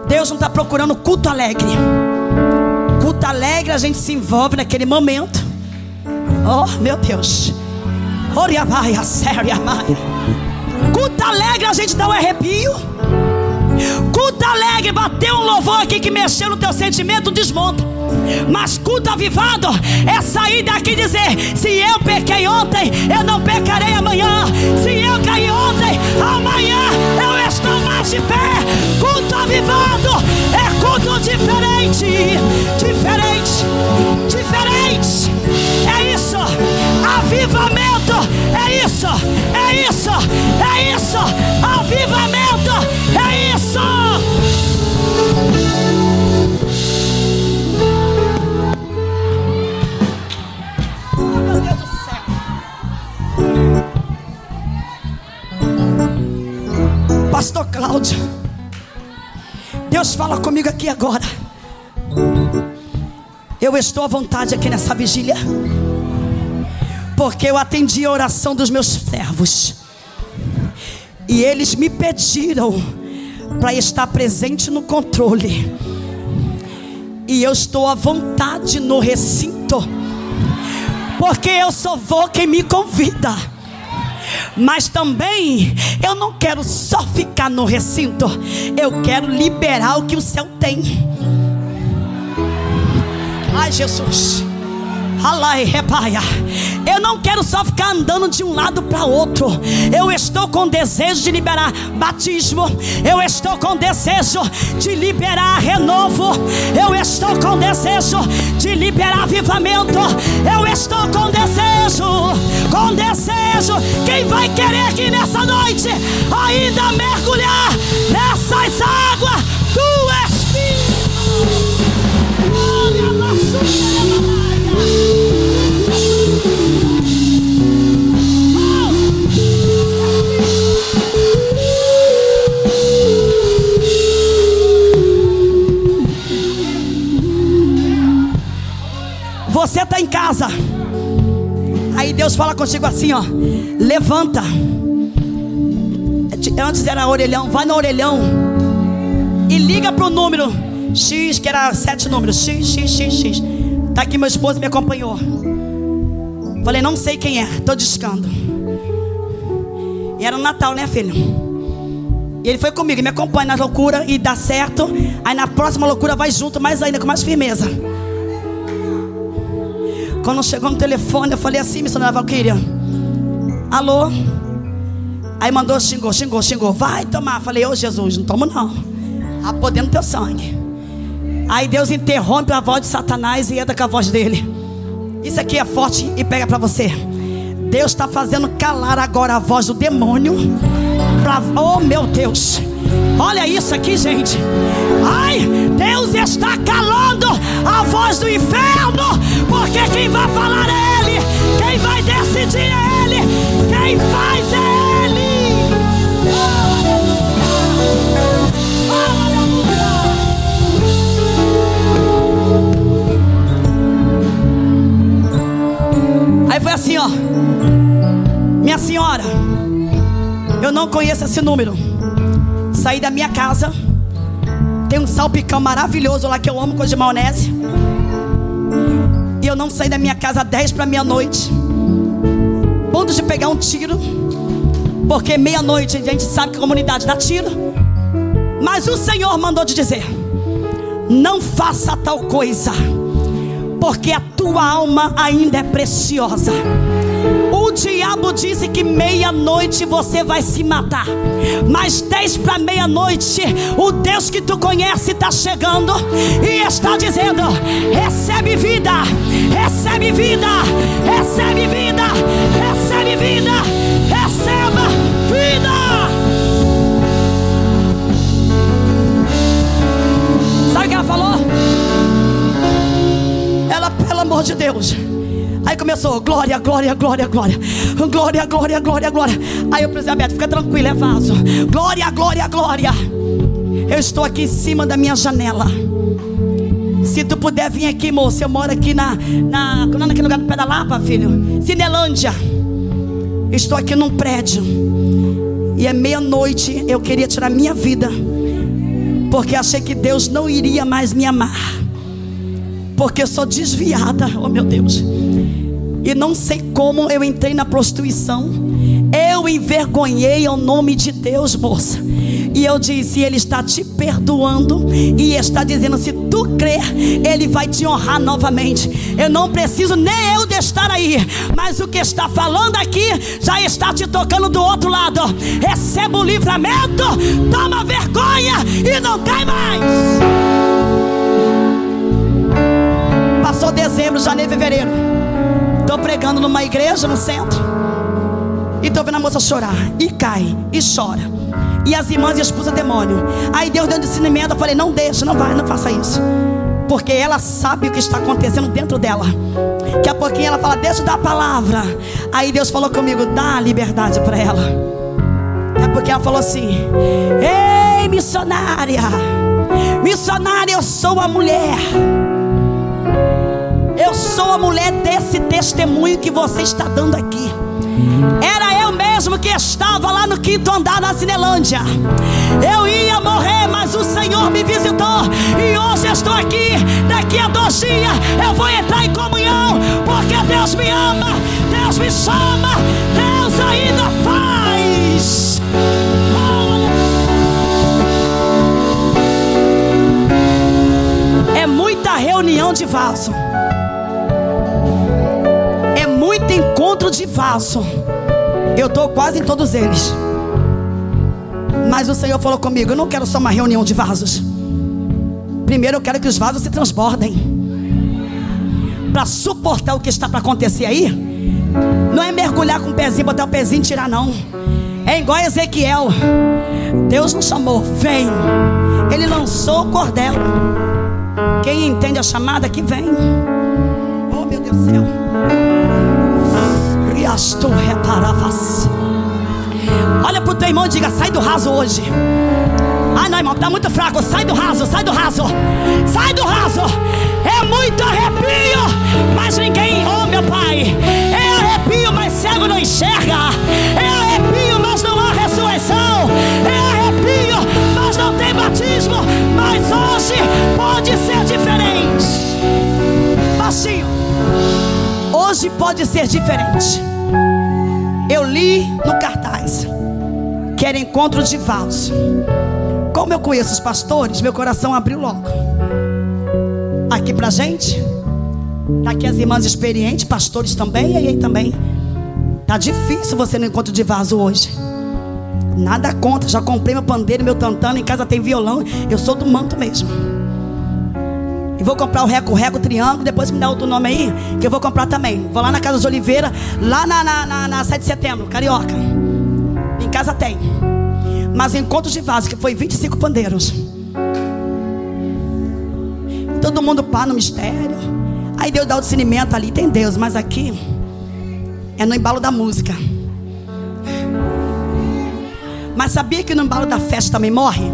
Deus não está procurando culto alegre. Culto alegre a gente se envolve naquele momento. Oh, meu Deus. Culto alegre a gente dá um arrepio. culto alegre, bateu um louvor aqui que mexeu no teu sentimento, desmonta. Mas culto avivado é sair daqui e dizer: se eu pequei ontem, eu não pecarei amanhã. Se eu caí ontem, amanhã eu estou mais de pé. Culto avivado é culto diferente, diferente, diferente. É isso, avivamento, é isso, é isso, é isso, avivamento, é isso. Oh, meu Deus do céu. Pastor Cláudio, Deus fala comigo aqui agora. Eu estou à vontade aqui nessa vigília, porque eu atendi a oração dos meus servos, e eles me pediram para estar presente no controle, e eu estou à vontade no recinto, porque eu só vou quem me convida. Mas também eu não quero só ficar no recinto, eu quero liberar o que o céu tem. Ai, Jesus, alai, rebaia. Eu não quero só ficar andando de um lado para outro. Eu estou com desejo de liberar batismo. Eu estou com desejo de liberar renovo. Eu estou com desejo de liberar avivamento. Eu estou com desejo, com desejo. Quem vai querer aqui nessa noite ainda mergulhar nessas águas do Espírito? Você está em casa, aí Deus fala contigo assim, ó: levanta. Antes era orelhão, vai na orelhão e liga pro número X, que era sete números, X, X, X, X. Tá aqui meu esposo, me acompanhou. Falei, não sei quem é, tô discando. E era no Natal, né, filho? E ele foi comigo, me acompanha na loucura e dá certo. Aí na próxima loucura vai junto, mais ainda, com mais firmeza. Quando chegou no telefone, eu falei assim, missionária Valquíria: alô? Aí mandou, xingou, xingou, xingou. Vai tomar. Falei, ô Jesus, não tomo não. Ah, poder no teu sangue. Aí Deus interrompe a voz de Satanás e entra com a voz dele. Isso aqui é forte e pega pra você. Deus está fazendo calar agora a voz do demônio pra... Oh, meu Deus, olha isso aqui, gente. Ai, Deus está calando a voz do inferno, porque quem vai falar é Ele, quem vai decidir é Ele, quem faz é Ele. Oh, aleluia, oh, aí foi assim, ó: minha senhora, eu não conheço esse número. Saí da minha casa, tem um salpicão maravilhoso lá que eu amo, coisa de maionese. E eu não saí da minha casa dez para meia-noite, ponto de pegar um tiro, porque meia-noite a gente sabe que a comunidade dá tiro. Mas o Senhor mandou te dizer: não faça tal coisa, porque a tua alma ainda é preciosa. O diabo disse que meia-noite você vai se matar, mas dez para meia-noite o Deus que tu conhece está chegando e está dizendo: recebe vida, recebe vida, recebe vida, recebe vida, receba vida. Sabe o que ela falou? Ela, pelo amor de Deus. Aí começou: glória, glória, glória, glória. Glória, glória, glória, glória. Aí eu precisei, Alberto, fica tranquilo, é vaso. Glória, glória, glória. Eu estou aqui em cima da minha janela. Se tu puder vir aqui, moço, eu moro aqui na, na, naquele lugar do pé da Lapa, filho, Cinelândia. Estou aqui num prédio e é meia-noite. Eu queria tirar minha vida, porque achei que Deus não iria mais me amar, porque eu sou desviada, oh meu Deus, e não sei como eu entrei na prostituição. Eu envergonhei o nome de Deus, moça. E eu disse, Ele está te perdoando e está dizendo, se tu crer, Ele vai te honrar novamente. Eu não preciso nem eu de estar aí, mas o que está falando aqui já está te tocando do outro lado. Receba o livramento, toma vergonha e não tem mais. Passou dezembro, janeiro, fevereiro. Estou pregando numa igreja no centro e estou vendo a moça chorar, e cai, e chora. E as irmãs expulsam o demônio. Aí Deus deu um discernimento. Eu falei, não deixa, não vai, não faça isso. Porque ela sabe o que está acontecendo dentro dela. Daqui a pouquinho ela fala, deixa eu dar a palavra. Aí Deus falou comigo, dá liberdade para ela. Daqui a pouquinho ela falou assim, ei, missionária, missionária, eu sou a mulher. Eu sou a mulher desse testemunho que você está dando aqui. Era eu mesmo que estava lá no quinto andar na Cinelândia. Eu ia morrer, mas o Senhor me visitou e hoje estou aqui. Daqui a dois dias eu vou entrar em comunhão, porque Deus me ama, Deus me chama, Deus ainda faz. É muita reunião de vaso, é muito encontro de vaso. Eu estou quase em todos eles. Mas o Senhor falou comigo, eu não quero só uma reunião de vasos. Primeiro eu quero que os vasos se transbordem para suportar o que está para acontecer aí. Não é mergulhar com o pezinho, botar o pezinho e tirar, não. É igual a Ezequiel. Deus não chamou, vem. Ele lançou o cordel. Quem entende a chamada que vem. Oh meu Deus do céu. Olha pro teu irmão e diga, sai do raso hoje. Ah não, irmão, tá muito fraco. Sai do raso, sai do raso. Sai do raso. É muito arrepio, mas ninguém... Oh meu pai, é arrepio, mas cego não enxerga. É arrepio, mas não há ressurreição. É arrepio, mas não tem batismo. Mas hoje pode ser diferente. Baixinho. Hoje pode ser diferente. Eu li no cartaz que era encontro de vaso. Como eu conheço os pastores, meu coração abriu logo. Aqui pra gente, tá aqui as irmãs experientes, pastores também, e aí também. Tá difícil você no encontro de vaso hoje. Nada contra, já comprei meu pandeiro, meu tantano, em casa tem violão, eu sou do manto mesmo. E vou comprar o reco-reco, o triângulo, depois me dá outro nome aí, que eu vou comprar também. Vou lá na Casa de Oliveira, lá na, na, na, na sete de setembro, Carioca. Em casa tem. Mas encontro de vaso, que foi vinte e cinco pandeiros. Todo mundo pá no mistério. Aí Deus dá o discernimento ali, tem Deus, mas aqui é no embalo da música. Mas sabia que no embalo da festa também morre?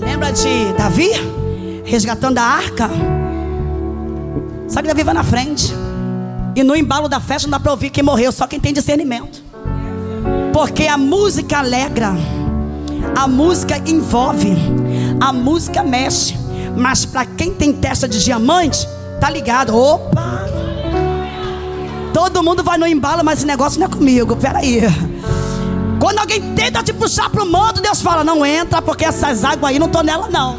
Lembra de Davi resgatando a arca? Só que Davi vai na frente. E no embalo da festa não dá para ouvir quem morreu, só quem tem discernimento. Porque a música alegra, a música envolve, a música mexe. Mas para quem tem testa de diamante, tá ligado? Opa! Todo mundo vai no embalo, mas esse negócio não é comigo. Peraí. Quando alguém tenta te puxar pro mundo, Deus fala, não entra, porque essas águas aí não tô nela não.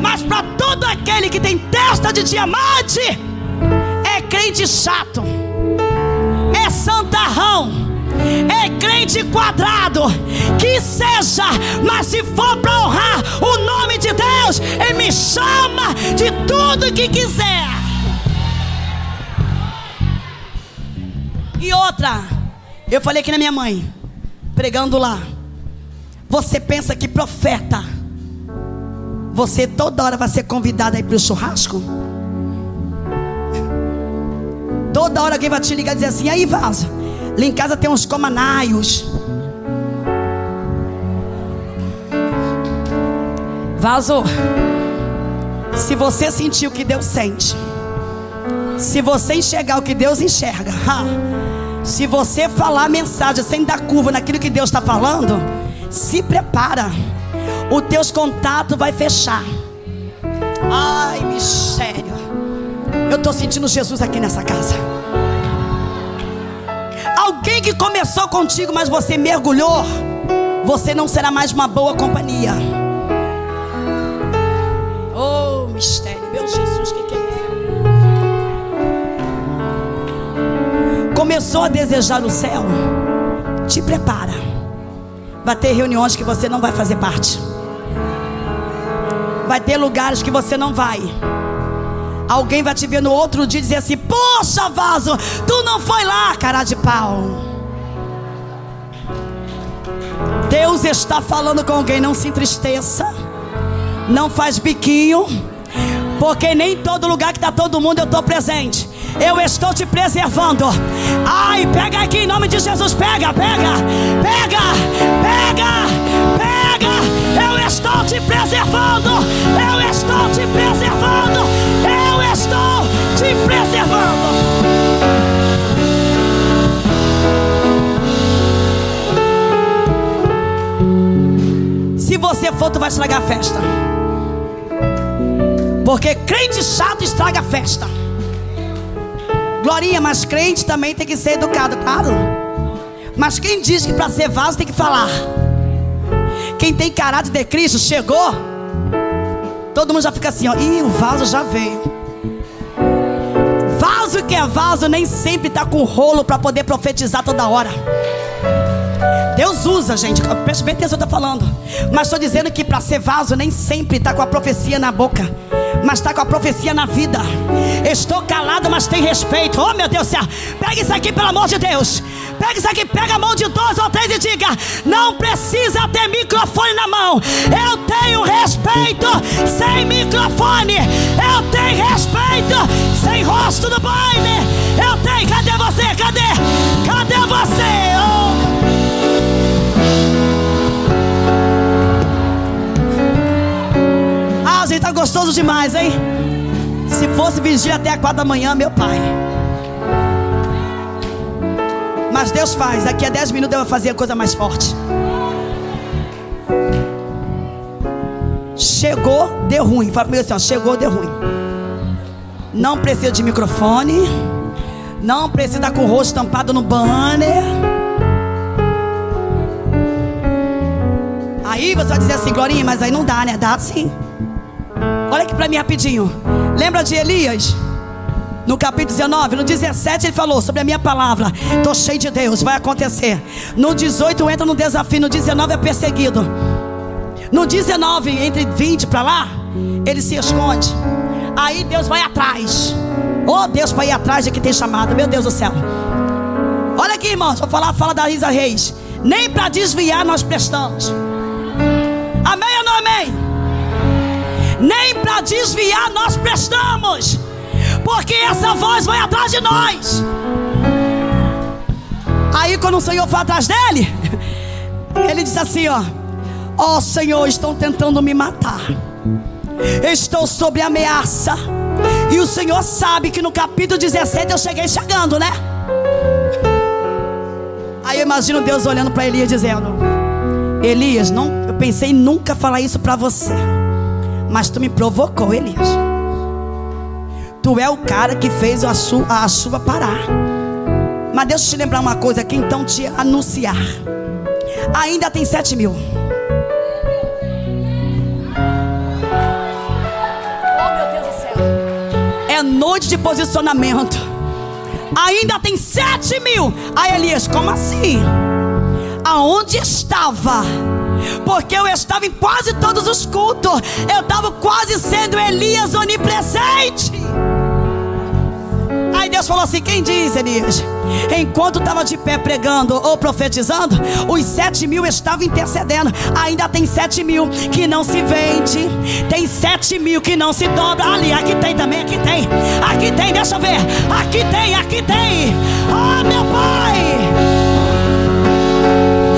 Mas para todo aquele que tem testa de diamante, é crente chato, é santarrão, é crente quadrado, que seja, mas se for para honrar o nome de Deus, Ele me chama de tudo que quiser. E outra, eu falei aqui na minha mãe, pregando lá. Você pensa que profeta, você toda hora vai ser convidado aí para o churrasco? Toda hora alguém vai te ligar e dizer assim, aí vaso, lá em casa tem uns comanaios. Vaso, se você sentir o que Deus sente, se você enxergar o que Deus enxerga, ha, se você falar a mensagem sem dar curva naquilo que Deus está falando, se prepara. O teus contatos vai fechar. Ai, mistério. Eu estou sentindo Jesus aqui nessa casa. alguém que começou contigo, mas você mergulhou, você não será mais uma boa companhia. Oh, mistério, meu Jesus, o que, que é isso? Começou a desejar o céu? Te prepara. Vai ter reuniões que você não vai fazer parte. Vai ter lugares que você não vai. Alguém vai te ver no outro dia e dizer assim: poxa, vaso, tu não foi lá, cara de pau. Deus está falando com alguém, não se entristeça. Não faz biquinho. Porque nem todo lugar que está todo mundo eu estou presente. Eu estou te preservando. Ai, pega aqui em nome de Jesus. Pega, pega, pega, pega, pega. Eu estou te preservando. Eu estou te preservando. Eu estou te preservando. Se você for, tu vai estragar a festa. Porque crente chato estraga a festa. Glorinha, mas crente também tem que ser educado, claro. Mas quem diz que para ser vaso tem que falar. Quem tem caráter de Cristo chegou, todo mundo já fica assim, ó. Ih, o vaso já veio. Vaso que é vaso nem sempre tá com rolo para poder profetizar toda hora. Deus usa, gente. Preste bem atenção, eu tô falando. Mas estou dizendo que para ser vaso nem sempre tá com a profecia na boca, mas tá com a profecia na vida. Estou calado, mas tem respeito. Oh, meu Deus do céu, pega isso aqui, pelo amor de Deus. Pega isso aqui, pega a mão de dois ou três e diga: não precisa ter microfone na mão. Eu tenho respeito sem microfone. Eu tenho respeito sem rosto no baile. Eu tenho, cadê você? Cadê? Cadê você? Oh. Ah, gente, tá gostoso demais, hein? Se fosse vigia até a quatro da manhã, meu pai. Mas Deus faz, daqui a dez minutos eu vou fazer a coisa mais forte. Chegou, deu ruim. Fala comigo assim, ó, chegou, deu ruim. Não precisa de microfone. Não precisa estar com o rosto tampado no banner. Aí você vai dizer assim, Glorinha, mas aí não dá, né? Dá sim. Olha aqui pra mim rapidinho. Lembra de Elias? No capítulo dezenove, no dezessete ele falou sobre a minha palavra. Estou cheio de Deus, vai acontecer. No dezoito entra no desafio, no dezenove é perseguido. No dezenove, entre vinte para lá, ele se esconde. Aí Deus vai atrás. Oh, Deus vai ir atrás de que tem chamado. Meu Deus do céu. Olha aqui, irmãos, vou falar a fala da Isa Reis. Nem para desviar nós prestamos. Amém ou não amém? Nem para desviar nós prestamos. Porque essa voz vai atrás de nós. Aí quando o Senhor foi atrás dele, ele disse assim, ó: ó oh, Senhor, estão tentando me matar. Estou sob ameaça. E o Senhor sabe que no capítulo dezessete eu cheguei chegando, né? Aí eu imagino Deus olhando para Elias dizendo: Elias, não, eu pensei em nunca falar isso para você, mas tu me provocou, Elias. Tu é o cara que fez a chuva, a chuva parar. Mas deixa eu te lembrar uma coisa aqui, então te anunciar. Ainda tem sete mil. Oh, meu Deus do céu. É noite de posicionamento. Ainda tem sete mil. Aí Elias, como assim? Aonde estava? Porque eu estava em quase todos os cultos. Eu estava quase sendo Elias onipresente. Aí Deus falou assim, quem diz, Elias? Enquanto estava de pé pregando ou profetizando, os sete mil estavam intercedendo. Ainda tem sete mil que não se vende. Tem sete mil que não se dobra. Ali, aqui tem também, aqui tem. Aqui tem, deixa eu ver. Aqui tem, aqui tem. Ah, oh, meu Pai.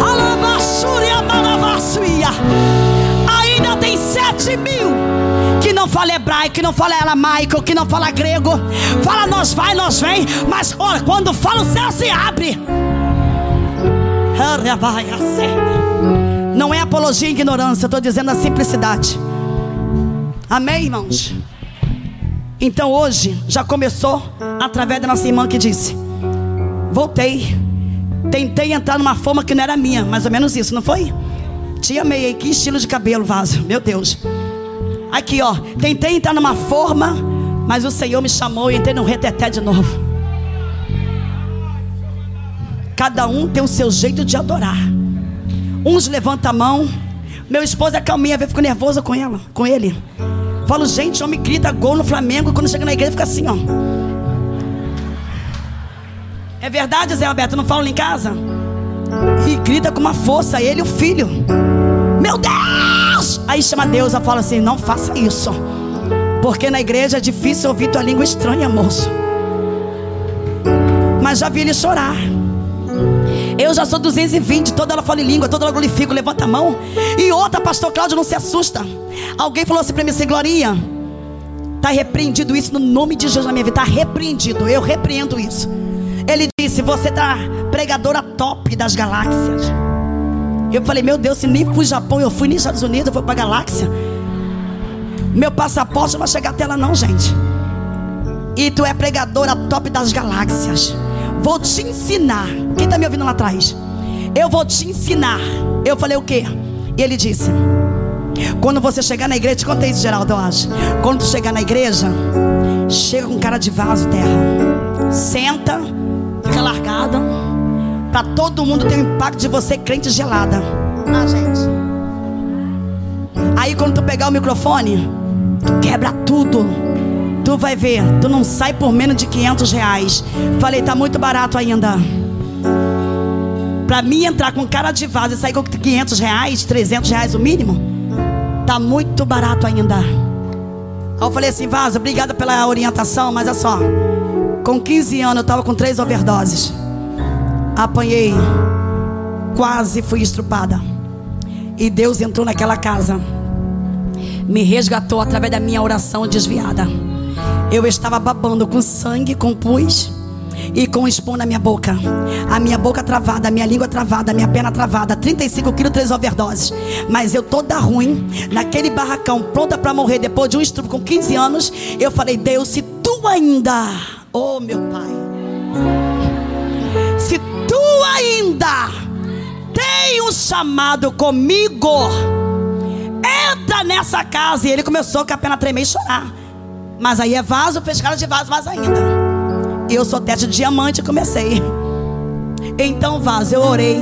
Alabaxúria, malabaxúria. Ainda tem sete mil. Que não fala hebraico, que não fala aramaico, que não fala grego. Fala nós vai, nós vem. Mas ora, quando fala o céu se abre. Não é apologia à ignorância, eu estou dizendo a simplicidade. Amém, irmãos? Então hoje já começou através da nossa irmã que disse: voltei, Tentei entrar numa forma que não era minha. Mais ou menos isso, não foi? Te amei, aí, que estilo de cabelo, vaso. Meu Deus. Aqui, ó. Tentei entrar numa forma, mas o Senhor me chamou e entrei num reteté de novo. Cada um tem o seu jeito de adorar. Uns levantam a mão. Meu esposo é calminha, eu fico nervosa com ela, com ele. Falo, gente, homem grita gol no Flamengo, quando chega na igreja fica assim, ó. É verdade, Zé Roberto, não fala lá em casa? E grita com uma força, ele e o filho. Meu Deus! Aí chama Deus, ela fala assim, não faça isso. Porque na igreja é difícil ouvir tua língua estranha, moço. Mas já vi ele chorar. Eu já sou duzentos e vinte, toda ela fala em língua, toda ela glorifica, levanta a mão. E outra, pastor Cláudio, não se assusta. Alguém falou assim pra mim assim, Glorinha, tá repreendido isso no nome de Jesus na minha vida. Tá repreendido, eu repreendo isso. Ele disse, você tá pregadora top das galáxias. Eu falei, meu Deus, se nem fui pro Japão, eu fui nos Estados Unidos, eu fui pra galáxia. Meu passaporte não vai chegar até lá não, gente. E tu é pregadora top das galáxias. Vou te ensinar. Quem tá me ouvindo lá atrás? Eu vou te ensinar. Eu falei o quê? E ele disse, quando você chegar na igreja, te contei isso, Geraldo, eu acho. Quando tu chegar na igreja, chega com cara de vaso, terra. Senta, fica largada, pra todo mundo ter o impacto de você crente gelada. Ah, gente. Aí quando tu pegar o microfone, tu quebra tudo. Tu vai ver, tu não sai por menos de quinhentos reais. Falei, tá muito barato ainda. Pra mim entrar com cara de vaso e sair com quinhentos reais, trezentos reais o mínimo, tá muito barato ainda. Aí eu falei assim, vaso, obrigada pela orientação, mas é só. Com quinze anos eu tava com três overdoses. Apanhei, quase fui estrupada. E Deus entrou naquela casa, me resgatou através da minha oração desviada. Eu estava babando com sangue, com pus e com espuma na minha boca. A minha boca travada, a minha língua travada, a minha perna travada. trinta e cinco quilos, três overdoses. Mas eu toda ruim, naquele barracão, pronta para morrer depois de um estupro com quinze anos. Eu falei, Deus, se tu ainda, oh meu Pai, se tu ainda tem um chamado comigo, entra nessa casa. E ele começou com a perna tremer e chorar. Mas aí é vaso, fez cara de vaso, mas ainda. Eu sou teste de diamante e comecei. Então, vaso, eu orei.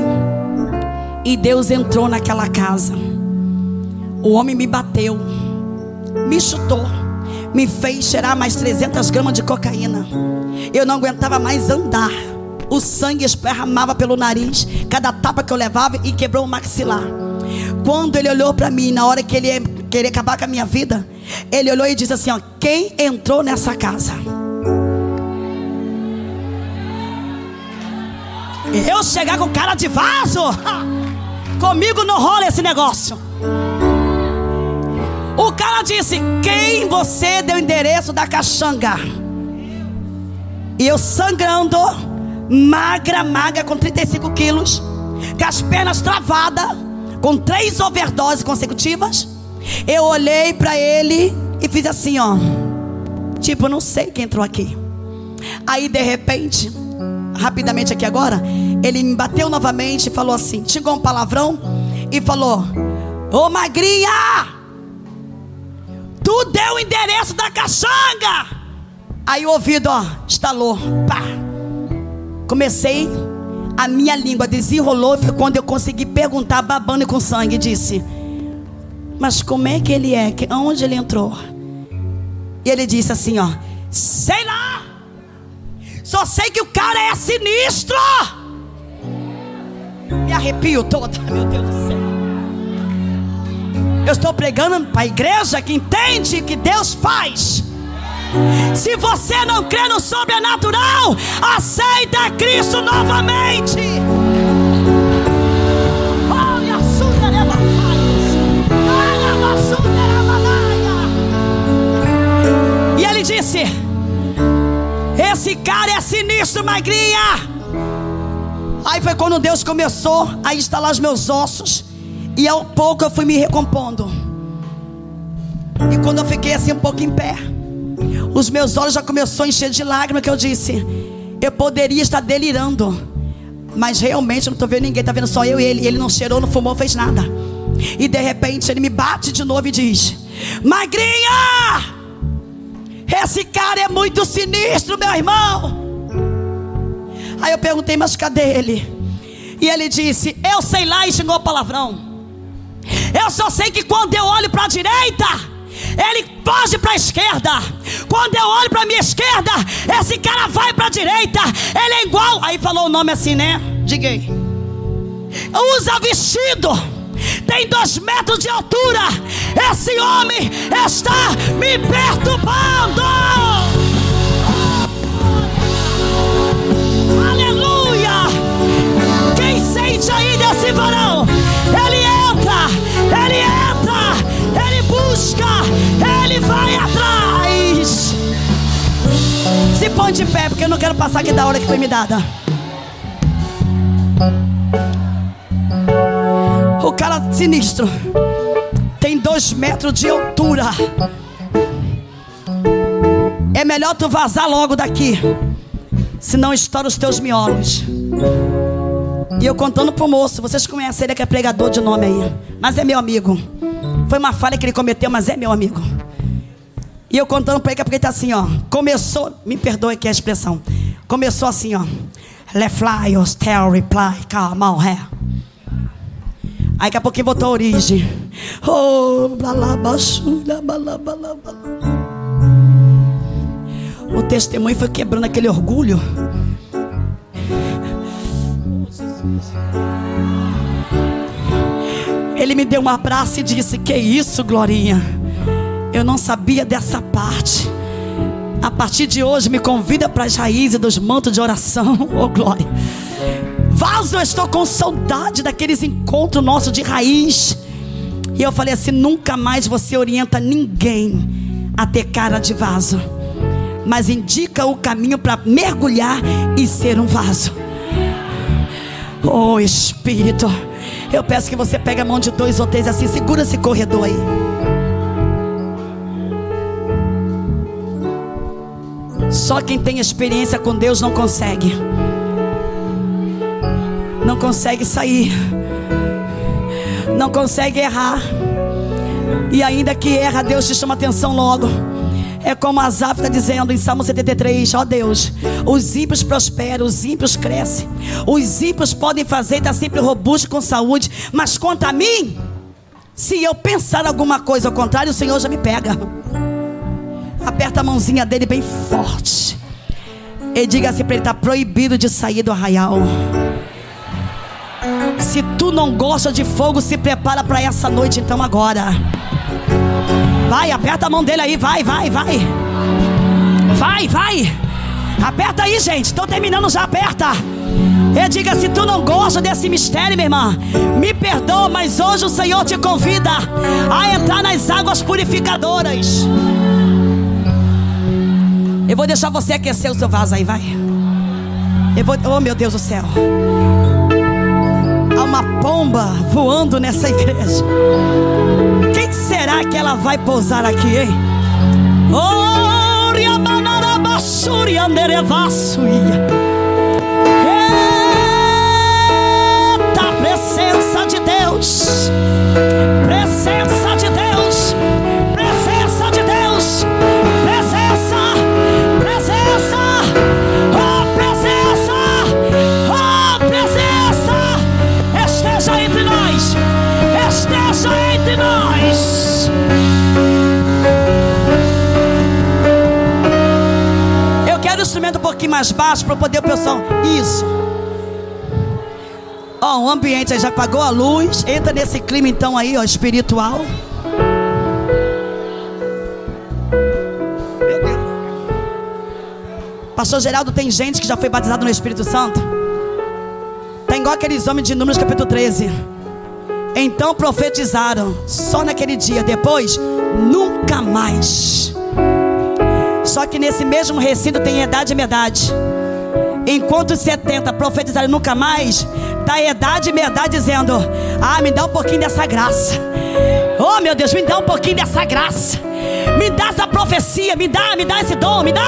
E Deus entrou naquela casa. O homem me bateu, me chutou, me fez cheirar mais trezentas gramas de cocaína. Eu não aguentava mais andar. O sangue esparramava pelo nariz, cada tapa que eu levava, e quebrou o maxilar. Quando ele olhou para mim, na hora que ele ia querer acabar com a minha vida, ele olhou e disse assim, ó, quem entrou nessa casa? Eu chegar com cara de vaso? Ha! Comigo não rola esse negócio. O cara disse, quem você deu o endereço da caxanga? E eu sangrando, magra, magra, com trinta e cinco quilos, com as pernas travadas, com três overdoses consecutivas. Eu olhei pra ele e fiz assim, ó, tipo, não sei quem entrou aqui. Aí de repente, rapidamente aqui agora, ele me bateu novamente e falou assim, xingou um palavrão e falou, ô magrinha, tu deu o endereço da caçanga. Aí o ouvido, ó, estalou, pá. Comecei, a minha língua desenrolou. Quando eu consegui perguntar, babando e com sangue, disse, mas como é que ele é? Onde ele entrou? E ele disse assim, ó, sei lá, só sei que o cara é sinistro. Me arrepio toda, meu Deus do céu. Eu estou pregando para a igreja que entende o que Deus faz. Se você não crê no sobrenatural, aceita Cristo novamente. E ele disse, esse cara é sinistro, magrinha. Aí foi quando Deus começou a instalar os meus ossos, e ao pouco eu fui me recompondo. E quando eu fiquei assim um pouco em pé, os meus olhos já começaram a encher de lágrimas, que eu disse, eu poderia estar delirando, Mas realmente eu não estou vendo ninguém, está vendo só eu e ele. E ele não cheirou, não fumou, fez nada. E de repente ele me bate de novo e diz: magrinha, esse cara é muito sinistro, meu irmão. Aí eu perguntei, mas cadê ele? E ele disse, eu sei lá, e xingou palavrão. Eu só sei que quando eu olho para a direita, ele foge para a esquerda. Quando eu olho para a minha esquerda, esse cara vai para a direita. Ele é igual. Aí falou o nome assim, né? Diga aí. Usa vestido. Tem dois metros de altura. Esse homem está me perturbando. Aleluia. Quem sente aí desse varão? Ele entra. Ele entra. Ele busca. Ele vai atrás. Se põe de pé, porque eu não quero passar aqui da hora que foi me dada. O cara sinistro tem dois metros de altura. É melhor tu vazar logo daqui, senão estoura os teus miolos. E eu contando pro moço, vocês conhecem ele que é pregador de nome aí, mas é meu amigo. Foi uma falha que ele cometeu, mas é meu amigo. E eu contando pra ele que é porque ele tá assim, ó. Começou, me perdoe que é a expressão. Começou assim, ó. Le fly, hostel, reply, calma, ré. Aí daqui a pouquinho botou a origem. Oh, blalabaxura, blalabalabala. O testemunho foi quebrando aquele orgulho. Ele me deu um abraço e disse: que isso, Glorinha? Eu não sabia dessa parte. A partir de hoje, me convida para as raízes dos mantos de oração. Oh, glória. Vaso, eu estou com saudade daqueles encontros nossos de raiz. E eu falei assim, nunca mais você orienta ninguém a ter cara de vaso, mas indica o caminho para mergulhar e ser um vaso. Oh, Espírito, eu peço que você pegue a mão de dois ou três assim, segura esse corredor aí. Só quem tem experiência com Deus não consegue. Não consegue sair. Não consegue errar. E ainda que erra, Deus te chama atenção logo. É como a Zafo está dizendo em Salmo setenta e três. Ó Deus, os ímpios prosperam, os ímpios crescem. Os ímpios podem fazer, está sempre robusto, com saúde. Mas quanto a mim, se eu pensar alguma coisa ao contrário, o Senhor já me pega. Aperta a mãozinha dele bem forte e diga assim para ele: está proibido de sair do arraial. Se tu não gosta de fogo, se prepara para essa noite então agora. Vai, aperta a mão dele aí, vai, vai, vai. Vai, vai. Aperta aí, gente, estou terminando já, aperta. E diga: se tu não gosta desse mistério, minha irmã, me perdoa, mas hoje o Senhor te convida a entrar nas águas purificadoras. Eu vou deixar você aquecer o seu vaso aí, vai. Eu vou, oh meu Deus do céu. Há uma pomba voando nessa igreja. Quem será que ela vai pousar aqui, hein? Eita, presença de Deus. Presença de Deus. Presença de Deus. Presença. Presença. Oh, presença. Oh, presença. Esteja entre nós, esteja entre nós. Eu quero o instrumento um pouquinho mais baixo para poder o pessoal. Isso. Ó, oh, o ambiente aí já apagou a luz. Entra nesse clima então aí, ó, espiritual. Meu Deus. Pastor Geraldo, tem gente que já foi batizado no Espírito Santo? Tá igual aqueles homens de Números capítulo treze. Então profetizaram só naquele dia, depois nunca mais. Só que nesse mesmo recinto tem idade e medade. Enquanto os setenta profetizaram nunca mais, tá idade e medade dizendo: ah, me dá um pouquinho dessa graça. Oh meu Deus, me dá um pouquinho dessa graça. Me dá essa profecia, me dá, me dá esse dom, me dá.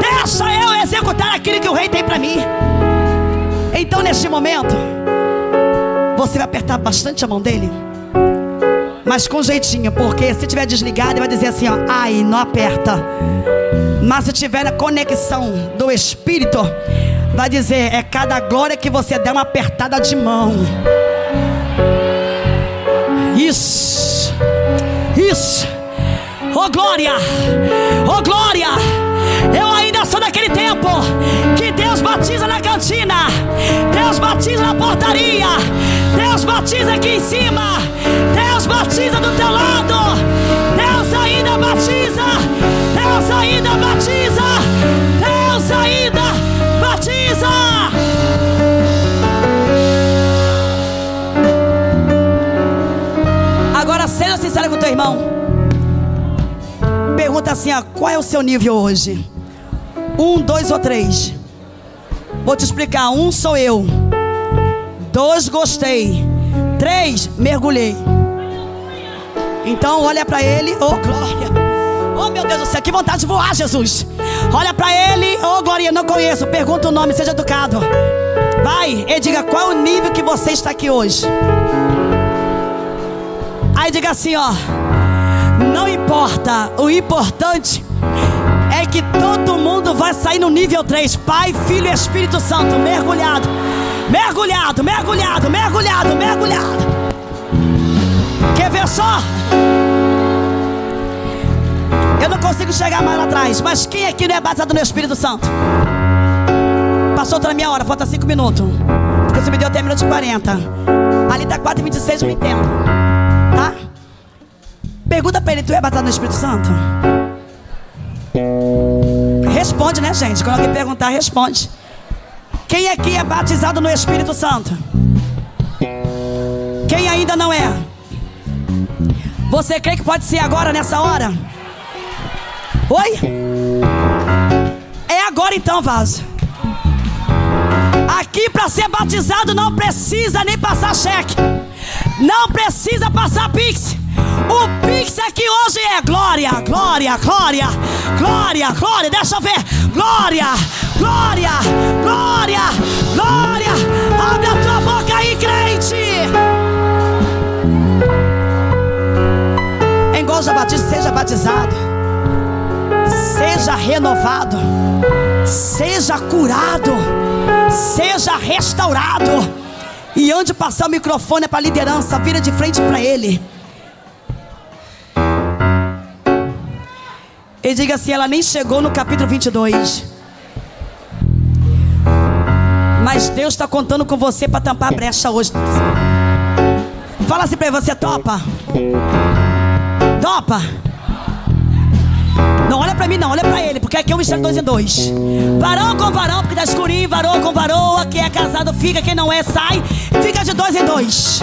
Deixa eu executar aquilo que o rei tem pra mim. Então neste momento, você vai apertar bastante a mão dele, mas com jeitinho, porque se tiver desligado, ele vai dizer assim, ó, ai, não aperta. Mas se tiver na conexão do Espírito, vai dizer, é cada glória que você der uma apertada de mão. Isso, isso. Oh glória, oh glória. Eu ainda sou daquele tempo que Deus batiza na cantina, Deus batiza na portaria, Deus batiza aqui em cima, Deus batiza do teu lado, Deus ainda batiza, Deus ainda batiza, Deus ainda batiza. Agora seja sincero com o teu irmão. Pergunta assim, ó, qual é o seu nível hoje? Um, dois ou três? Vou te explicar. Um sou eu. Dois gostei. Três mergulhei. Então olha pra ele. Oh glória. Oh meu Deus do céu, que vontade de voar, Jesus. Olha pra ele. Oh glória, não conheço. Pergunta o nome, seja educado. Vai e diga qual é o nível que você está aqui hoje. Aí diga assim, ó, não importa, o importante é que todo mundo vai sair no nível três. Pai, Filho e Espírito Santo, mergulhado, mergulhado, mergulhado, mergulhado, mergulhado. Quer ver só? Eu não consigo chegar mais lá atrás, mas quem aqui não é batizado no Espírito Santo? Passou outra minha hora, falta cinco minutos, porque você me deu até menos de quarenta. Ali tá quatro e vinte e seis, eu me entendo, tá? Pergunta pra ele, tu é batizado no Espírito Santo? Responde, né, gente? Quando alguém perguntar, responde. Quem aqui é batizado no Espírito Santo? Quem ainda não é? Você crê que pode ser agora, nessa hora? Oi? É agora então, vaso. Aqui pra ser batizado não precisa nem passar cheque. Não precisa passar pix. O pix aqui hoje é glória, glória, glória, glória, glória, deixa eu ver, glória, glória, glória, glória, abre a tua boca aí, crente. Engoja batista, seja batizado, seja renovado, seja curado, seja restaurado. E onde passar o microfone é para a liderança, vira de frente para ele. E diga assim, ela nem chegou no capítulo vinte e dois, mas Deus está contando com você para tampar a brecha hoje. Fala assim para ele, você topa? Topa? Não olha para mim não, olha para ele, porque aqui é um mistério dois em dois. Varão com varão, porque tá escurinho. Varão com varoa, quem é casado fica, quem não é sai. Fica de dois em dois.